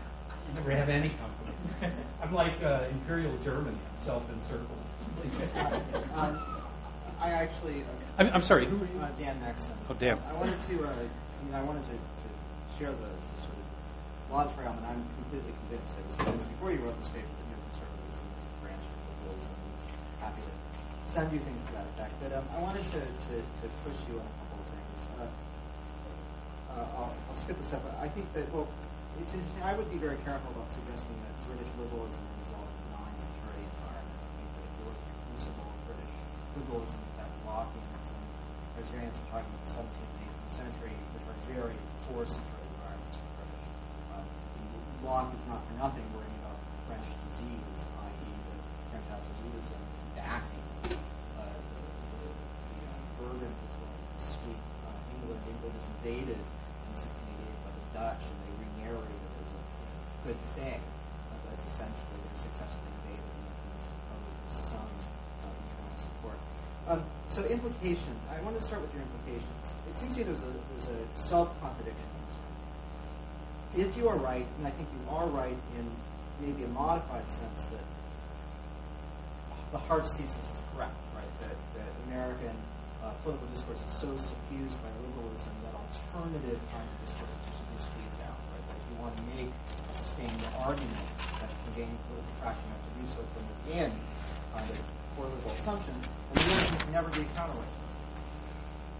never have any company. I'm like uh, Imperial Germany, I'm self-encircled. um, I actually... Uh, I'm, I'm sorry, who were you? Uh, Dan Nexon. Oh, Dan. I wanted to, uh, I mean, I wanted to, to share the, the sort of law trail, and I'm completely convinced, I was convinced before you wrote this paper, happy to send you things to that effect, but um, I wanted to, to, to push you on a couple of things. Uh, uh, I'll, I'll skip this up. I think that, well, it's interesting. I would be very careful about suggesting that British liberalism is all a non-security environment. I think that if you look at crucible British liberalism, that Lockeans and Rosarians are talking about the seventeenth and eighteenth century, which are very poor security environments for British. Um, Locke is not for nothing worrying about French disease, that is the French absolutism. Acting, uh, the, the, the uh, Bourbons as well as sweep uh, England. England is invaded in sixteen eighty-eight by the Dutch, and they re-narrate it as a good thing. Uh, that's essentially they're successfully invaded, and there's probably some uh, internal support. Um, so, implication. I want to start with your implications. It seems to me there's a there's a self-contradiction in this. If you are right, and I think you are right in maybe a modified sense that. The Hartz thesis is correct, right? That, that American uh, political discourse is so suffused by liberalism that alternative kinds of discourses should be squeezed out, right? That if you want to make a sustainable argument that can gain political traction, you have to do so from within under uh, poor liberal assumptions, and liberalism can never be a counterweight,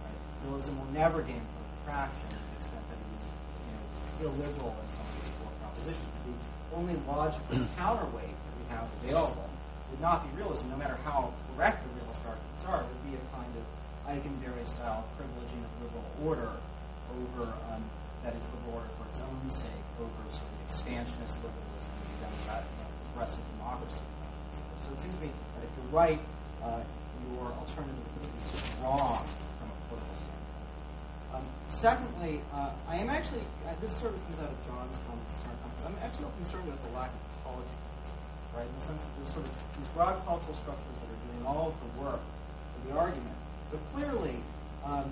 right? Liberalism will never gain political traction to the extent that it is, you know, illiberal in some of these core propositions. The only logical counterweight that we have available would not be realism, no matter how correct the realist arguments are. It would be a kind of Eigenberry-style privileging of liberal order over um, that is the war for its own sake over sort of expansionist liberalism and democratic, you know, progressive democracy. So it seems to me that if you're right, uh, your alternative is wrong from a political standpoint. Um, secondly, uh, I am actually, uh, this sort of comes out of John's comments, comments, I'm actually concerned with the lack of politics, right, in the sense that there's sort of these broad cultural structures that are doing all of the work for the argument. But clearly, um,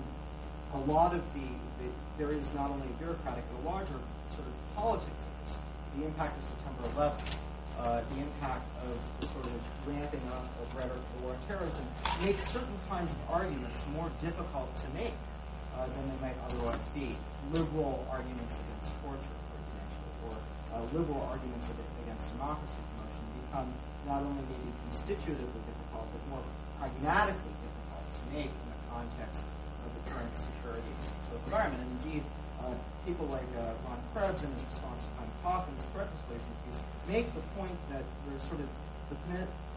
a lot of the, the, there is not only a bureaucratic, but a larger sort of politics of this. The impact of September eleventh, uh, the impact of the sort of ramping up of rhetoric for war on terrorism makes certain kinds of arguments more difficult to make uh, than they might otherwise be. Liberal arguments against torture, for example, or uh, liberal arguments against democracy promotion become not only maybe constitutively difficult, but more pragmatically difficult to make in the context of the current security environment. And indeed, uh, people like uh, Ron Krebs in his response to Von Kaufman's threat persuasion piece make the point that there's sort of the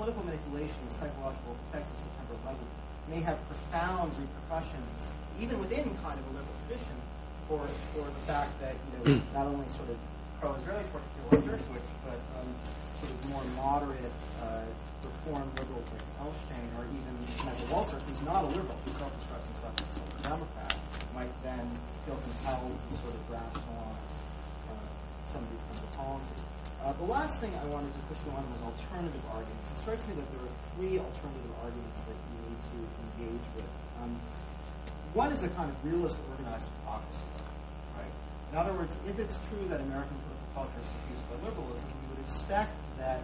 political manipulation and psychological effects of September eleventh may have profound repercussions, even within kind of a liberal tradition, for for the fact that, you know, not only sort of pro-Israeli torture, but um, sort of more moderate uh, reform liberals like Elstein or even Michael Walzer, who's not a liberal, who self-describes himself as a social democrat, might then feel compelled to sort of rationalize uh, some of these kinds of policies. Uh, the last thing I wanted to push you on was alternative arguments. It strikes me that there are three alternative arguments that you need to engage with. Um, one is a kind of realist organized hypocrisy, right? In other words, if it's true that American political culture is suffused by liberalism, you would expect that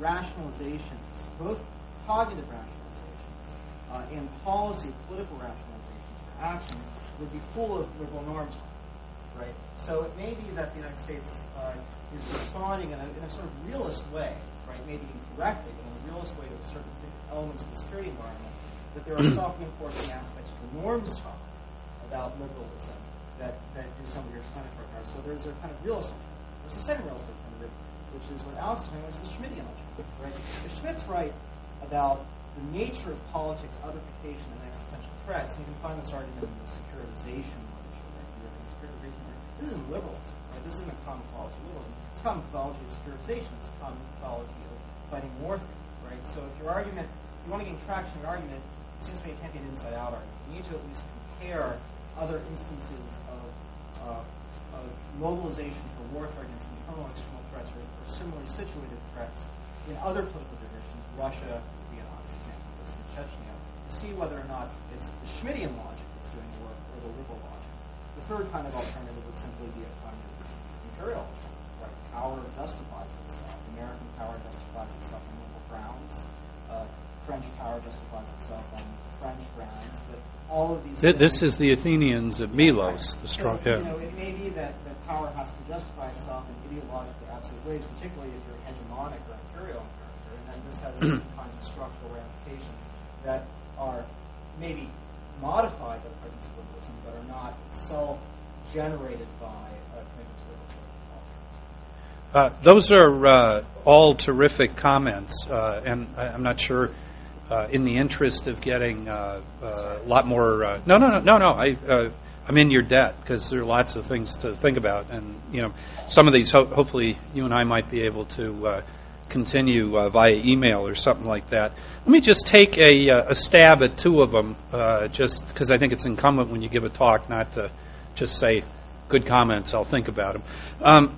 rationalizations, both cognitive rationalizations uh, and policy, political rationalizations for actions, would be full of liberal norms, right? So it may be that the United States uh, is responding in a, in a sort of realist way, right? Maybe incorrectly, but in a realist way to certain elements of the security environment, that there are self-reinforcing aspects to the norms talk about liberalism that, that do some of your explanatory power. So there's a kind of realist alternative. There's a second realist alternative, which is what Alex is talking about, is the Schmittian alternative, right? If Schmitt's right about the nature of politics, otherification, and existential threats, and you can find this argument in the securitization literature, right? This isn't liberalism, right? This isn't a common mythology of liberalism. It's a common mythology of securitization. It's a common mythology of fighting warfare, right? So if your argument, if you want to gain traction in your argument, it seems to me it can't be an inside-out argument. You need to at least compare other instances of uh, of mobilization for warfare against internal and external threats or, or similarly situated threats in other political traditions, Russia would be an honest example of this, in Chechnya, to see whether or not it's the Schmittian logic that's doing the work or the liberal logic. The third kind of alternative would simply be a kind of imperial alternative, right? Power justifies itself. American power justifies itself on liberal grounds. Uh, French power justifies itself on French grounds, but all of these Th- This is the Athenians of Milos. The strong, so, you know, it may be that, that power has to justify itself in ideologically absolute ways, particularly if you're hegemonic or imperial in character, and then this has certain kinds of structural ramifications that are maybe modified by the presence of liberalism, but are not itself generated by a commitment to liberalism. Uh, those are uh, all terrific comments, uh, and I, I'm not sure. Uh, in the interest of getting uh, uh, a lot more, uh, no, no, no, no, no. I, uh, I'm in your debt because there are lots of things to think about, and you know, some of these. Ho- hopefully, you and I might be able to uh, continue uh, via email or something like that. Let me just take a, uh, a stab at two of them, uh, just because I think it's incumbent when you give a talk not to just say good comments. I'll think about them. Um,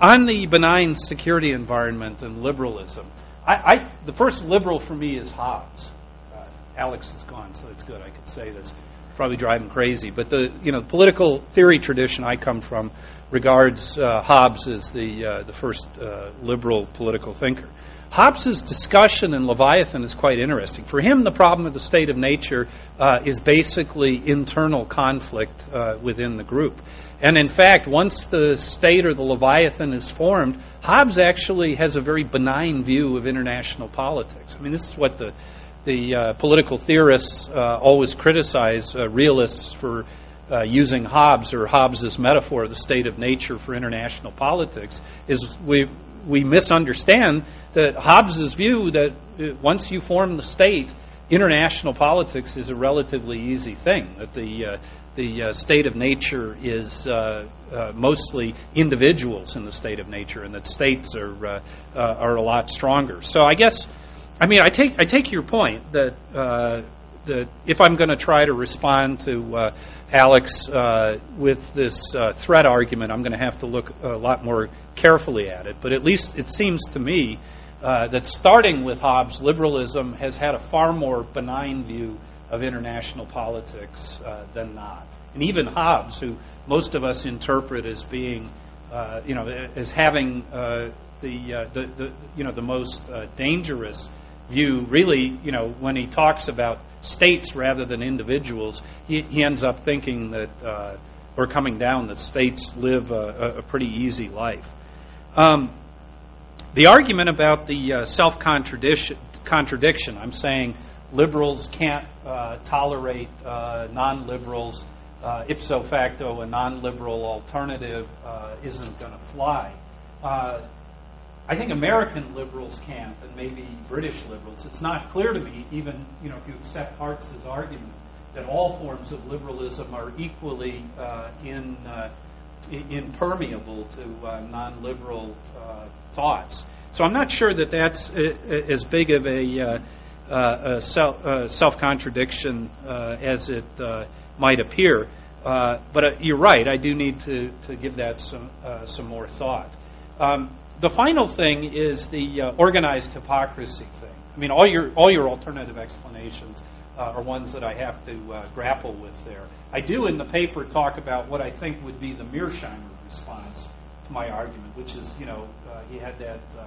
on the benign security environment and liberalism. I, I, the first liberal for me is Hobbes. Uh, Alex is gone, so it's good I could say this. Probably drive him crazy, but the you know the political theory tradition I come from regards uh, Hobbes as the uh, the first uh, liberal political thinker. Hobbes' discussion in Leviathan is quite interesting. For him, the problem of the state of nature uh, is basically internal conflict uh, within the group. And in fact, once the state or the Leviathan is formed, Hobbes actually has a very benign view of international politics. I mean, this is what the the uh, political theorists uh, always criticize uh, realists for uh, using Hobbes or Hobbes' metaphor of the state of nature for international politics, is we we misunderstand that Hobbes' view that once you form the state, international politics is a relatively easy thing, that the uh, the uh, state of nature is uh, uh, mostly individuals in the state of nature, and that states are uh, uh, are a lot stronger. So I guess, I mean, I take I take your point that uh, that if I'm going to try to respond to uh, Alex uh, with this uh, threat argument, I'm going to have to look a lot more carefully at it. But at least it seems to me uh, that starting with Hobbes, liberalism has had a far more benign view of international politics uh, than not. And even Hobbes, who most of us interpret as being, uh, you know, as having uh, the, uh, the, the, you know, the most uh, dangerous view, really, you know, when he talks about states rather than individuals, he, he ends up thinking that, uh, or coming down that states live a, a pretty easy life. Um, the argument about the uh, self-contradiction, contradiction, I'm saying, liberals can't uh, tolerate uh, non-liberals, uh, ipso facto a non-liberal alternative uh, isn't going to fly. Uh, I think American liberals can't, and maybe British liberals. It's not clear to me, even you know, if you accept Hartz's argument, that all forms of liberalism are equally uh, in, uh, impermeable to uh, non-liberal uh, thoughts. So I'm not sure that that's as big of a... Uh, Uh, a self, uh, self-contradiction uh, as it uh, might appear. Uh, but uh, you're right, I do need to, to give that some, uh, some more thought. Um, the final thing is the uh, organized hypocrisy thing. I mean, all your, all your alternative explanations uh, are ones that I have to uh, grapple with there. I do in the paper talk about what I think would be the Mearsheimer response to my argument, which is, you know, uh, he had that... Uh,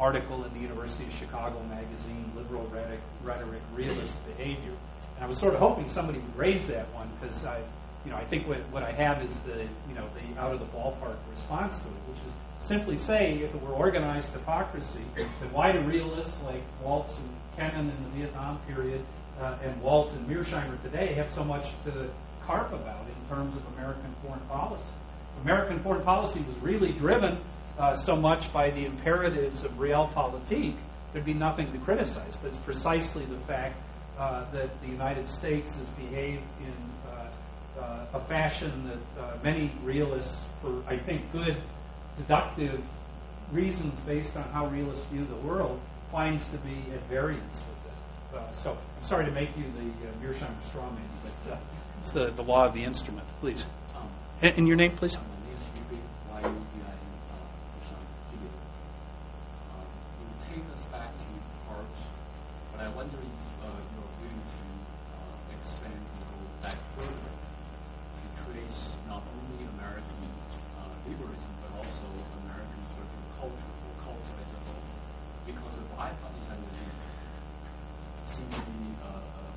article in the University of Chicago magazine, Liberal Rhetoric, rhetoric Realist Behavior. And I was sort of hoping somebody would raise that one because I, you know, I think what, what I have is the, you know, the out of the ballpark response to it, which is simply say if it were organized hypocrisy, then why do realists like Waltz and Kennan in the Vietnam period uh, and Waltz and Mearsheimer today have so much to carp about in terms of American foreign policy? American foreign policy was really driven Uh, so much by the imperatives of realpolitik, there'd be nothing to criticize. But it's precisely the fact uh, that the United States has behaved in uh, uh, a fashion that uh, many realists, for I think good deductive reasons based on how realists view the world, finds to be at variance with it. Uh, so I'm sorry to make you the uh, Mearsheimer straw man, but uh, it's the, the law of the instrument, please. Um, and, and your name, please? I wonder if uh, you're willing to uh, expand and go back further to trace not only American uh, liberalism but also American political culture or culture as a whole. Because the bipartisan understanding seems to be uh,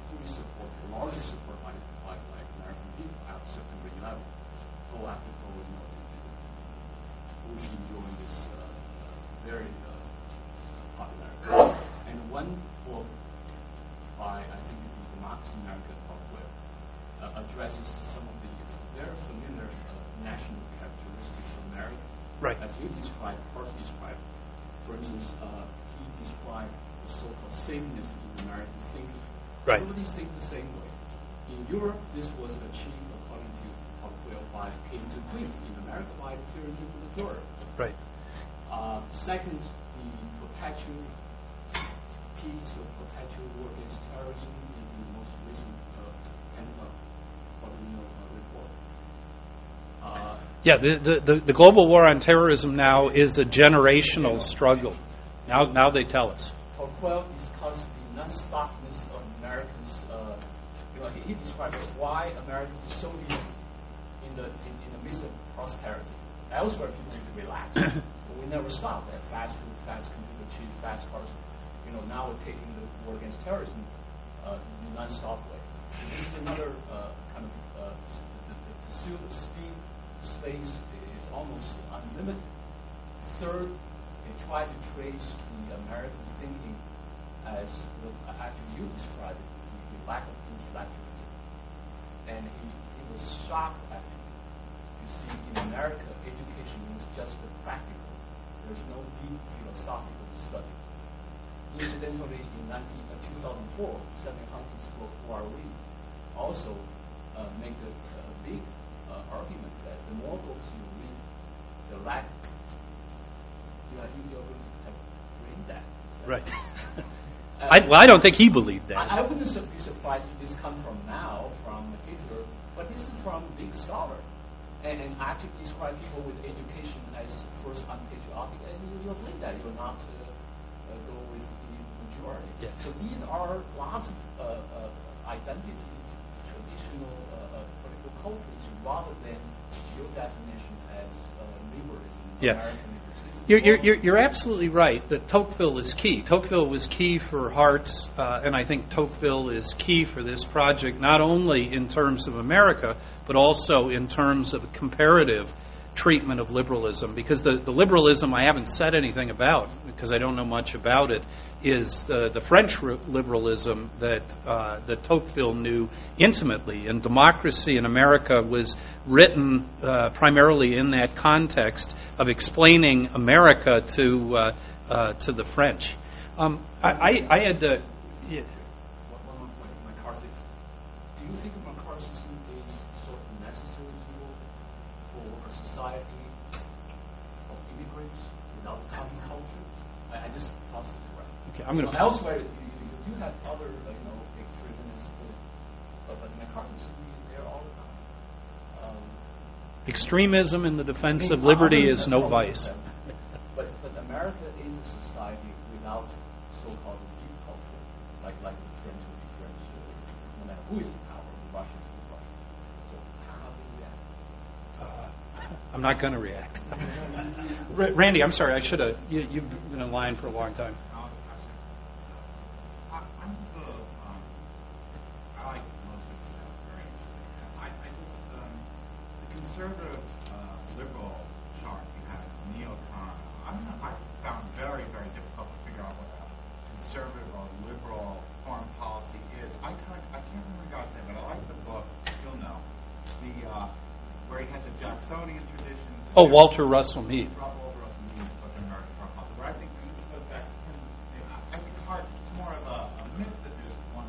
fully supported, largely supported by, by, by American people at a certain level. Go after go, you know, Bush enjoying this uh, very uh, popular. And one book by, I think, the Marxist American software uh, addresses some of the very familiar uh, national characteristics of America. Right. As you described, first described, for instance, uh, he described the so-called sameness in American thinking. Right. Everybody's think the same way. In Europe, this was achieved according to software by kings and queens. In America, by tyranny of the majority. Right. Uh, second, the perpetual peace or perpetual war against terrorism in the most recent Geneva Conventions report. Uh, yeah, the, the, the, the global war on terrorism now is a generational struggle. Now now they tell us. Tocqueville discussed the non-stopness of Americans. Uh, you know, he describes why Americans are so weak in the, in, in the midst of prosperity. Elsewhere, people can relax. But we never stop at fast food, fast computer, cheap, fast cars. You know, now we're taking the war against terrorism uh, non-stop way. This is another uh, kind of uh, the, the pursuit of speed, space is almost unlimited. Third, they try to trace the American thinking as the, actually you described it, the, the lack of intellectualism. And he, he was shocked at it. You see, in America, education means just the practical. There's no deep philosophical study. coincidentally, in two thousand four, Sam Huntington School for Read also uh, made a, a big uh, argument that the more books you read, the lack you are you have read that. Right. Uh, I, well, I don't think he believed that. I, I wouldn't be surprised if this comes from now, from Hitler, but this is from big scholar, and, and actually describe people with education as first unpatriotic, and you'll think that you're not uh, uh, go with the majority. Yeah. So these are lots of uh, uh, identity, traditional uh, uh, political cultures, rather than your definition as uh, liberalism, yeah. American. You're, you're, you're absolutely right that Tocqueville is key. Tocqueville was key for Hartz, uh, and I think Tocqueville is key for this project, not only in terms of America, but also in terms of comparative treatment of liberalism. Because the, the liberalism I haven't said anything about, because I don't know much about it, is the, the French liberalism that, uh, that Tocqueville knew intimately. And Democracy in America was written uh, primarily in that context of explaining America to uh, uh, to the French. Um, I, I, I had to... Yeah. One more point, McCarthyism. Do you think McCarthyism is sort of necessary evil for a society of immigrants without common culture? I, I just tossed it right. Okay, I'm going to... Elsewhere, you, you do have other, uh, you know, extremists, but, but McCarthyism is there all the time. Um, Extremism in the defense of liberty is no vice. But, but America is a society without so-called deep culture, like, like the French would be French, no matter who is in power, the Russians would be Russian. So how do you react? Uh, I'm not going to react. R- Randy, I'm sorry, I should have. You, you've been in line for a long time. Conservative uh, liberal chart you have neocon. I, I found very, very difficult to figure out what a conservative or liberal foreign policy is. I can't, I can't remember the guy's name, but I like the book. You'll know the uh, where he has the Jacksonian traditions. Oh, Walter Russell Mead. Walter Russell Mead is the American foreign policy. But I think this goes back to him. I think hard, it's more of a, a myth that there's one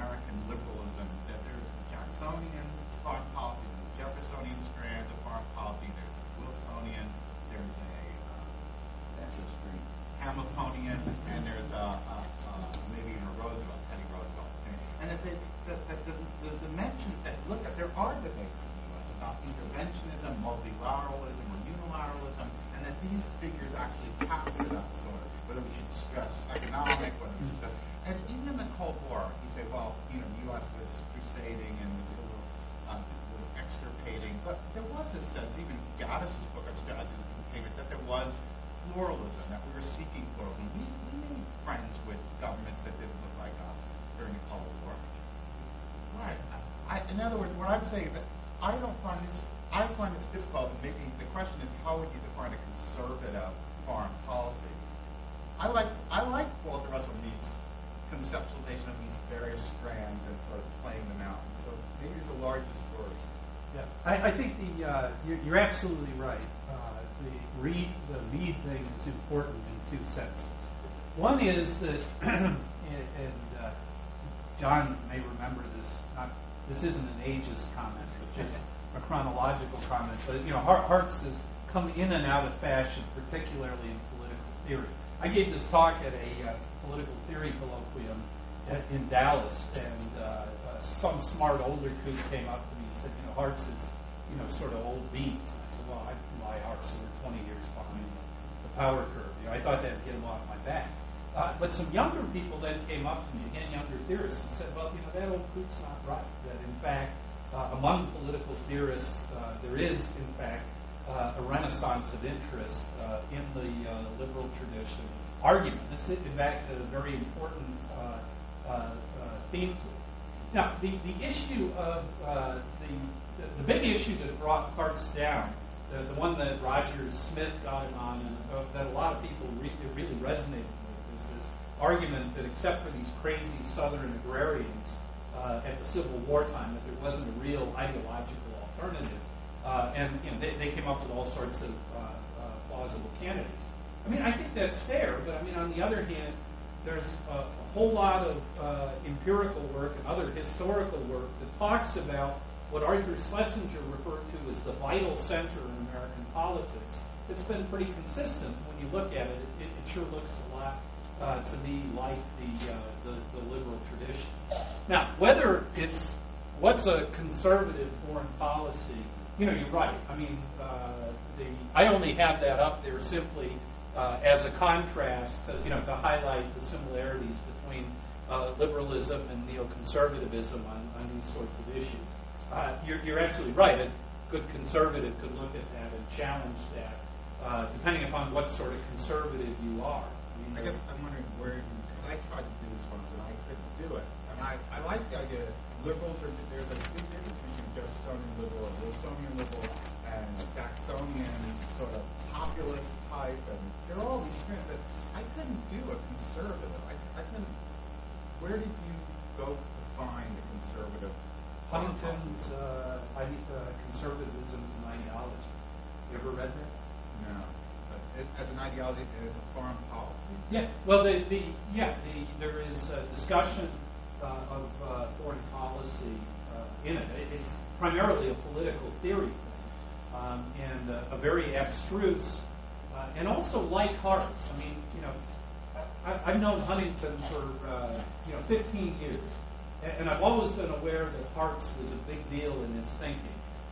American liberalism, that there's Jacksonian foreign policy. Jeffersonian strand of foreign policy, there's a Wilsonian, there's a uh, Hamiltonian, and there's a, a, a maybe even a Roosevelt, Teddy Roosevelt. And that the, the, the, the dimensions that look at, there are debates in the U S about interventionism, multilateralism, or unilateralism, and that these figures actually capture that sort of, whether we should stress economic, whether we should stress. And even in the Cold War, you say, well, you know, the U S was crusading and was a little. Uh, extirpating, but there was a sense, even Gaddis's book on strategies of containment, that there was pluralism, that we were seeking pluralism. We, we made friends with governments that didn't look like us during the Cold War. Right. I, in other words, what I'm saying is that I don't find this, I find this difficult, and maybe the question is, how would you define a conservative foreign policy? I like, I like Walter Russell Mead's conceptualization of these various strands and sort of playing them out. So maybe there's a larger story. Yeah, I, I think the uh, you're, you're absolutely right. Uh, the read the Mead thing is important in two senses. One is that, and uh, John may remember this. Not, this isn't an ageist comment, but just a chronological comment. But you know, Hartz has come in and out of fashion, particularly in political theory. I gave this talk at a uh, political theory colloquium at, in Dallas, and uh, uh, some smart older dude came up to me. Said, you know, Hartz is, you know, sort of old beans. And I said, well, I lie, Hartz, so we're twenty years behind the power curve. You know, I thought that would get him off my back. Uh, but some younger people then came up to me, again, younger theorists, and said, well, you know, that old coot's not right. That, in fact, uh, among political theorists, uh, there is, in fact, uh, a renaissance of interest uh, in the uh, liberal tradition argument. That's, in fact, a very important uh, uh, uh, theme to it. Now, the, the issue of uh, the, the the big issue that brought Hartz down, the, the one that Roger Smith got him on, and uh, that a lot of people re- really resonated with, is this argument that except for these crazy Southern agrarians uh, at the Civil War time, that there wasn't a real ideological alternative, uh, and you know they, they came up with all sorts of uh, uh, plausible candidates. I mean, I think that's fair, but I mean, on the other hand. there's a, a whole lot of uh, empirical work and other historical work that talks about what Arthur Schlesinger referred to as the vital center in American politics. It's been pretty consistent when you look at it. It, it sure looks a lot uh, to me like the, uh, the the liberal tradition. Now, whether it's what's a conservative foreign policy, you know, you're right. I mean, uh, the I only have that up there simply uh, as a contrast, to, you know, to highlight the similarities between uh, liberalism and neoconservatism on, on these sorts of issues. Uh, you're, you're absolutely right. A good conservative could look at that and challenge that, uh, depending upon what sort of conservative you are. I, mean, I guess I'm wondering where, because I tried to do this once and I couldn't do it. And I, I like the idea that liberals are, there's a big difference between Jeffersonian liberal, Wilsonian liberal, and Jacksonian sort of populist type, and there are all these things, but I couldn't do a conservative. I, I couldn't, where did you go to find a conservative? Huntington's uh, I, uh, Conservatism is an Ideology. You ever read that? No. But it, as an ideology, it's a foreign policy. Yeah. Well, the, the yeah, the, there is a discussion uh, of uh, foreign policy uh, in it. It's primarily a political theory thing, um, and uh, a very abstruse, uh, and also like Hartz. I mean, you know, I, I've known Huntington for uh, you know fifteen years. And I've always been aware that Hartz was a big deal in his thinking.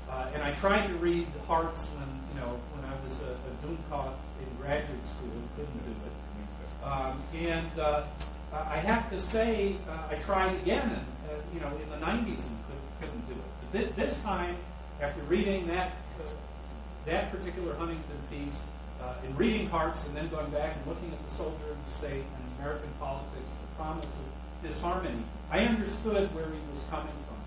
Uh, and I tried to read Hartz when, you know, when I was a, a Dummkopf in graduate school and couldn't do it. Um, and uh, I have to say, uh, I tried again, and, uh, you know, in the nineties and could, couldn't do it. But th- this time, after reading that uh, that particular Huntington piece, uh, and reading Hartz, and then going back and looking at The Soldier and the State and American politics, the promise of disharmony, I understood where he was coming from.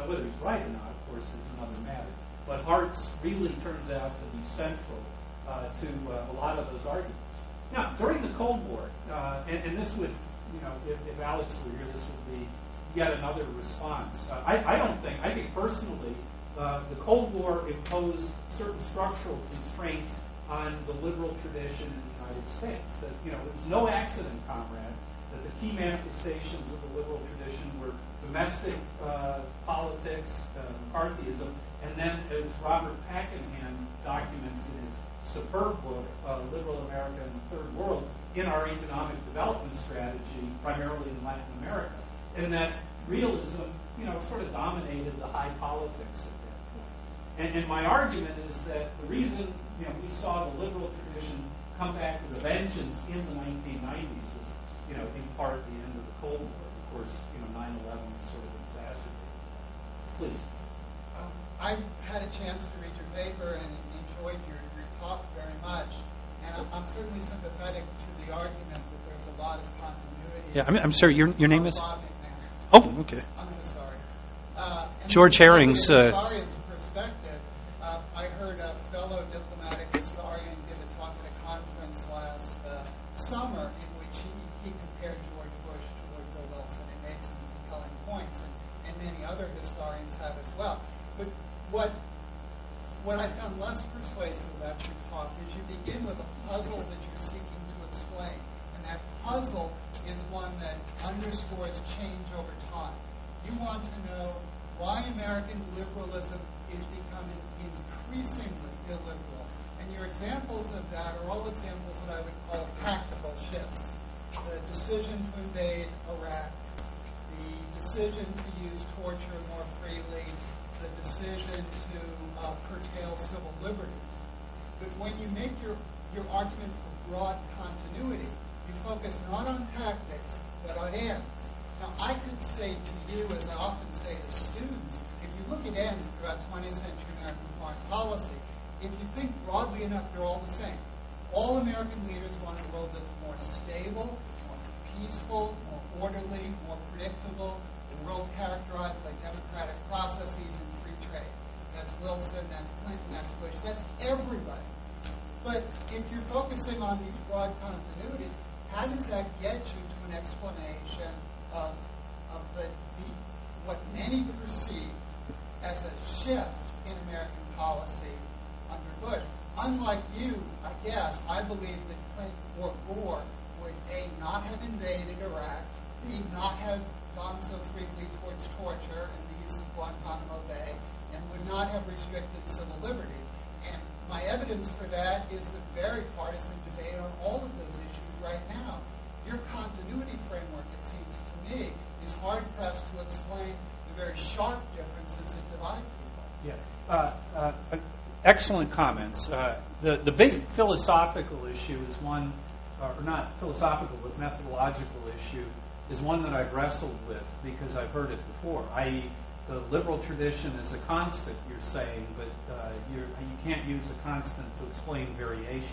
Now, whether he's right or not, of course, is another matter. But Hartz really turns out to be central uh, to uh, a lot of those arguments. Now, during the Cold War, uh, and, and this would, you know, if, if Alex were here, this would be yet another response. Uh, I, I don't think, I think personally, uh, the Cold War imposed certain structural constraints on the liberal tradition in the United States. That, you know, it was no accident, comrade, that the key manifestations of the liberal tradition were domestic uh, politics, uh, McCarthyism, and then, as Robert Packenham documents in his superb book, uh, Liberal America and the Third World, in our economic development strategy, primarily in Latin America, and that realism, you know, sort of dominated the high politics at that point. And, and my argument is that the reason, you know, we saw the liberal tradition come back with a vengeance in the nineteen nineties was, you know, in part the end of the Cold War. Of course, you know, nine eleven was sort of exacerbated. Please. Um, I had a chance to read your paper and enjoyed your, your talk very much. And I'm, I'm certainly sympathetic to the argument that there's a lot of continuity. Yeah, I mean, I'm sorry, your, your name is? Oh, okay. I'm sorry. Uh, George Herring's. From a historian's perspective, uh, I heard a fellow diplomatic historian give a talk at a conference last uh, summer in which he He compared George Bush to Woodrow Wilson and made some compelling points, and, and many other historians have as well. But what what I found less persuasive about your talk is you begin with a puzzle that you're seeking to explain, and that puzzle is one that underscores change over time. You want to know why American liberalism is becoming increasingly illiberal, and your examples of that are all examples that I would call tactical shifts. The decision to invade Iraq, the decision to use torture more freely, the decision to uh, curtail civil liberties. But when you make your, your argument for broad continuity, you focus not on tactics, but on ends. Now, I could say to you, as I often say to students, if you look at ends throughout twentieth century American foreign policy, if you think broadly enough, they're all the same. All American leaders want a world that's more stable, more peaceful, more orderly, more predictable, a world characterized by democratic processes and free trade. That's Wilson, that's Clinton, that's Bush, that's everybody. But if you're focusing on these broad continuities, how does that get you to an explanation of, of the, the, what many perceive as a shift in American policy under Bush? Unlike you, I guess, I believe that Clinton or Gore would, A, not have invaded Iraq, need not have gone so freely towards torture and the use of Guantanamo Bay, and would not have restricted civil liberty. And my evidence for that is the very partisan debate on all of those issues right now. Your continuity framework, it seems to me, is hard-pressed to explain the very sharp differences that divide people. Yeah. Uh, uh, uh, excellent comments. Uh, the, the big philosophical issue is one, uh, or not philosophical, but methodological issue, is one that I've wrestled with because I've heard it before, that is the liberal tradition is a constant, you're saying, but uh, you're, you can't use a constant to explain variation.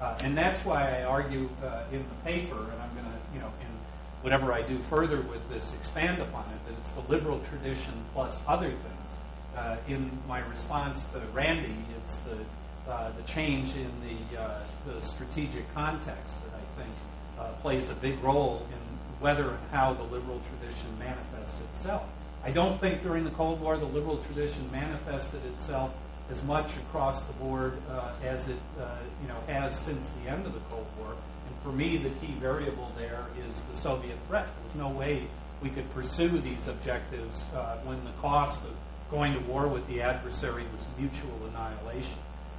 Uh, and that's why I argue uh, in the paper, and I'm going to, you know, in whatever I do further with this, expand upon it, that it's the liberal tradition plus other things. Uh, in my response to Randy, it's the, uh, the change in the, uh, the strategic context that I think uh, plays a big role in whether and how the liberal tradition manifests itself. I don't think during the Cold War the liberal tradition manifested itself as much across the board uh, as it uh, you know, has since the end of the Cold War. And for me, the key variable there is the Soviet threat. There's no way we could pursue these objectives uh, when the cost of going to war with the adversary was mutual annihilation.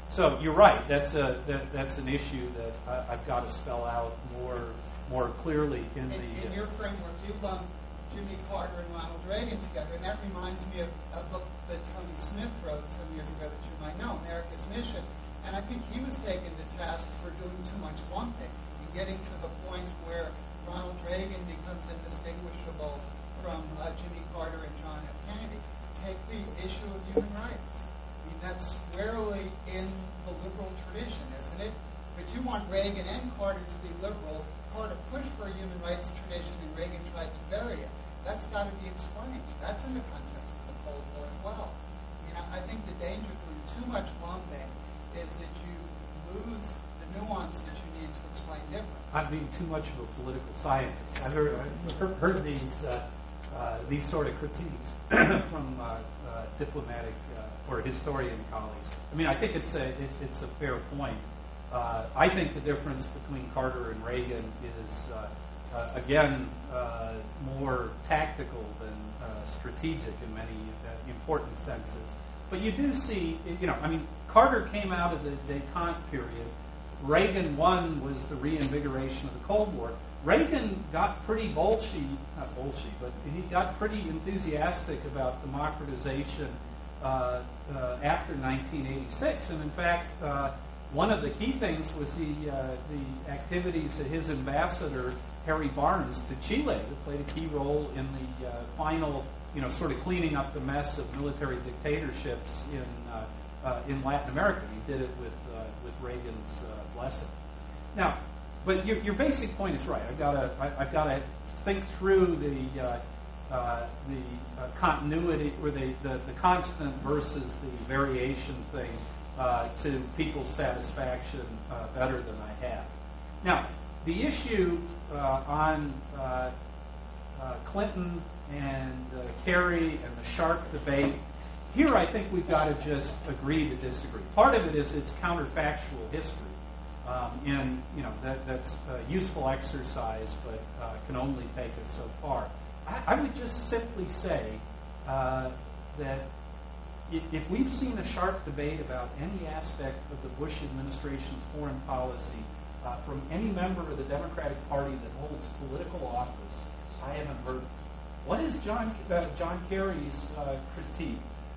So you're right. That's a that, that's an issue that I, I've got to spell out more more clearly in and, the. In your framework, you lump Jimmy Carter and Ronald Reagan together, and that reminds me of a book that Tony Smith wrote some years ago that you might know, America's Mission. And I think he was taken to task for doing too much lumping and getting to the point where Ronald Reagan becomes indistinguishable from uh, Jimmy Carter and John F. Kennedy. Take the issue of human rights. I mean, that's squarely in the liberal tradition, isn't it? But you want Reagan and Carter to be liberals. Carter pushed for a human rights tradition, and Reagan tried to bury it. That's got to be explained. That's in the context of the Cold War as well. I mean, I, I think the danger of doing too much lumping is that you lose the nuance that you need to explain differently. I'm being too much of a political scientist. I've heard, I've heard these uh, uh, these sort of critiques from uh, uh, diplomatic uh, or historian colleagues. I mean, I think it's a it, it's a fair point. Uh, I think the difference between Carter and Reagan is, uh, uh, again, uh, more tactical than uh, strategic in many uh, important senses. But you do see, you know, I mean, Carter came out of the détente period. Reagan one was the reinvigoration of the Cold War. Reagan got pretty bolshy, not bolshy, but he got pretty enthusiastic about democratization uh, uh, after nineteen eighty-six. And in fact, uh, one of the key things was the uh, the activities of his ambassador, Harry Barnes, to Chile, that played a key role in the uh, final, you know, sort of cleaning up the mess of military dictatorships in uh, uh, in Latin America. He did it with uh, with Reagan's uh, blessing. Now, but your, your basic point is right. I've got to I, I've got to think through the uh, uh, the uh, continuity or the, the the constant versus the variation thing. Uh, to people's satisfaction uh, better than I have. Now, the issue uh, on uh, uh, Clinton and uh, Kerry and the Sharp debate, here I think we've got to just agree to disagree. Part of it is it's counterfactual history, um, and you know that, that's a useful exercise, but uh, can only take us so far. I, I would just simply say uh, that if we've seen a sharp debate about any aspect of the Bush administration's foreign policy uh, from any member of the Democratic Party that holds political office, I haven't heard. What is John uh, John Kerry's uh, critique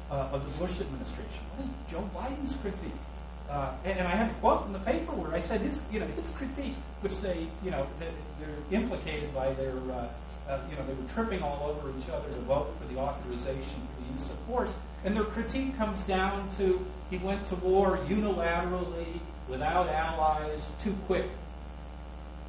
uh, of the Bush administration? What is Joe Biden's critique? Uh, and, and I have a quote in the paper where I said his, you know, his critique, which they, you know, they, they're implicated by their, uh, uh, you know, they were tripping all over each other to vote for the authorization for the use of force. And their critique comes down to he went to war unilaterally, without allies, too quick.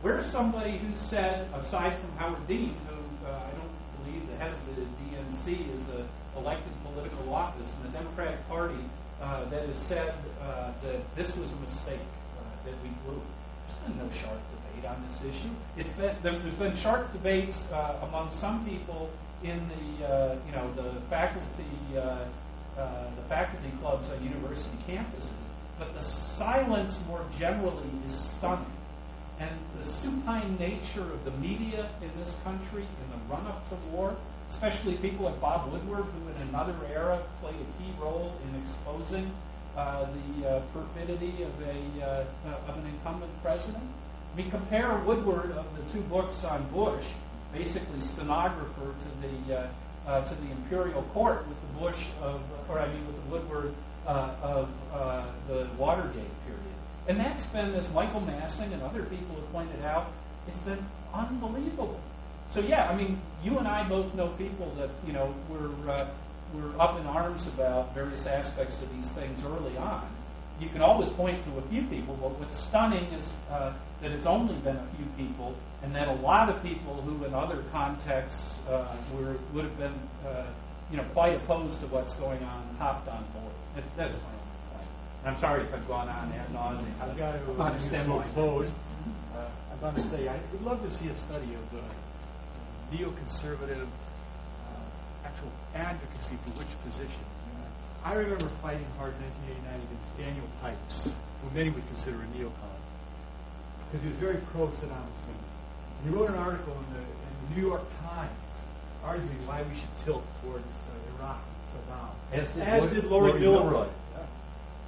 Where's somebody who said, aside from Howard Dean, who uh, I don't believe the head of the D N C is an elected political office in the Democratic Party, uh, that has said uh, that this was a mistake uh, that we blew. There's been no sharp debate on this issue. It's been, there's been sharp debates uh, among some people in the uh, you know the faculty uh, uh, the faculty clubs on university campuses, but the silence more generally is stunning. And the supine nature of the media in this country in the run-up to war, especially people like Bob Woodward, who in another era played a key role in exposing uh, the uh, perfidy of, a, uh, of an incumbent president. We compare Woodward of the two books on Bush, basically stenographer to the uh, uh, to the imperial court, with the Bush of, or I mean, with the Woodward uh, of uh, the Watergate period. And that's been, as Michael Massing and other people have pointed out, it's been unbelievable. So yeah, I mean, you and I both know people that, you know, were uh, were up in arms about various aspects of these things early on. You can always point to a few people, but what's stunning is uh, that it's only been a few people, and that a lot of people who in other contexts uh, were would have been, uh, you know, quite opposed to what's going on, hopped on board. That, that's my own. I'm sorry if I've gone on ad nauseum. I've got to understand my close. Uh, I'm going to say I would love to see a study of the neoconservative uh, actual advocacy for which positions. Uh, I remember fighting hard in nineteen eighty-nine against Daniel Pipes, who many would consider a neocon, because he was very pro Saddam Hussein. He wrote an article in the, in the New York Times arguing why we should tilt towards uh, Iraq and Saddam. As did, as did Lori Gilroy.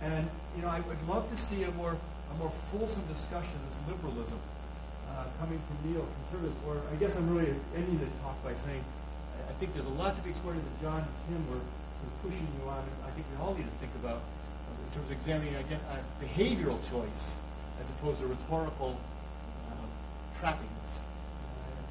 And, you know, I would love to see a more a more fulsome discussion of this liberalism uh, coming from neoconservatives. Or I guess I'm really ending the talk by saying I think there's a lot to be explored that John and Tim were sort of pushing you on. I think we all need to think about uh, in terms of examining, again, uh, behavioral choice as opposed to rhetorical uh, trappings. I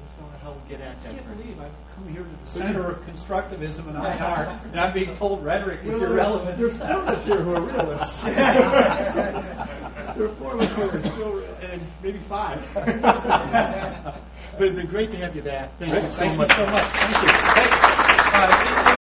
just don't know how we get at that. I can't right. believe I've come here to the center of constructivism and I R, and I'm being told rhetoric is Real irrelevant. There's four of us here who are realists. There are four of us who are still realists, and maybe five. But it's been great to have you back. Thank, Thank you so much. Thank you so much. Thank you. Thank you. Uh,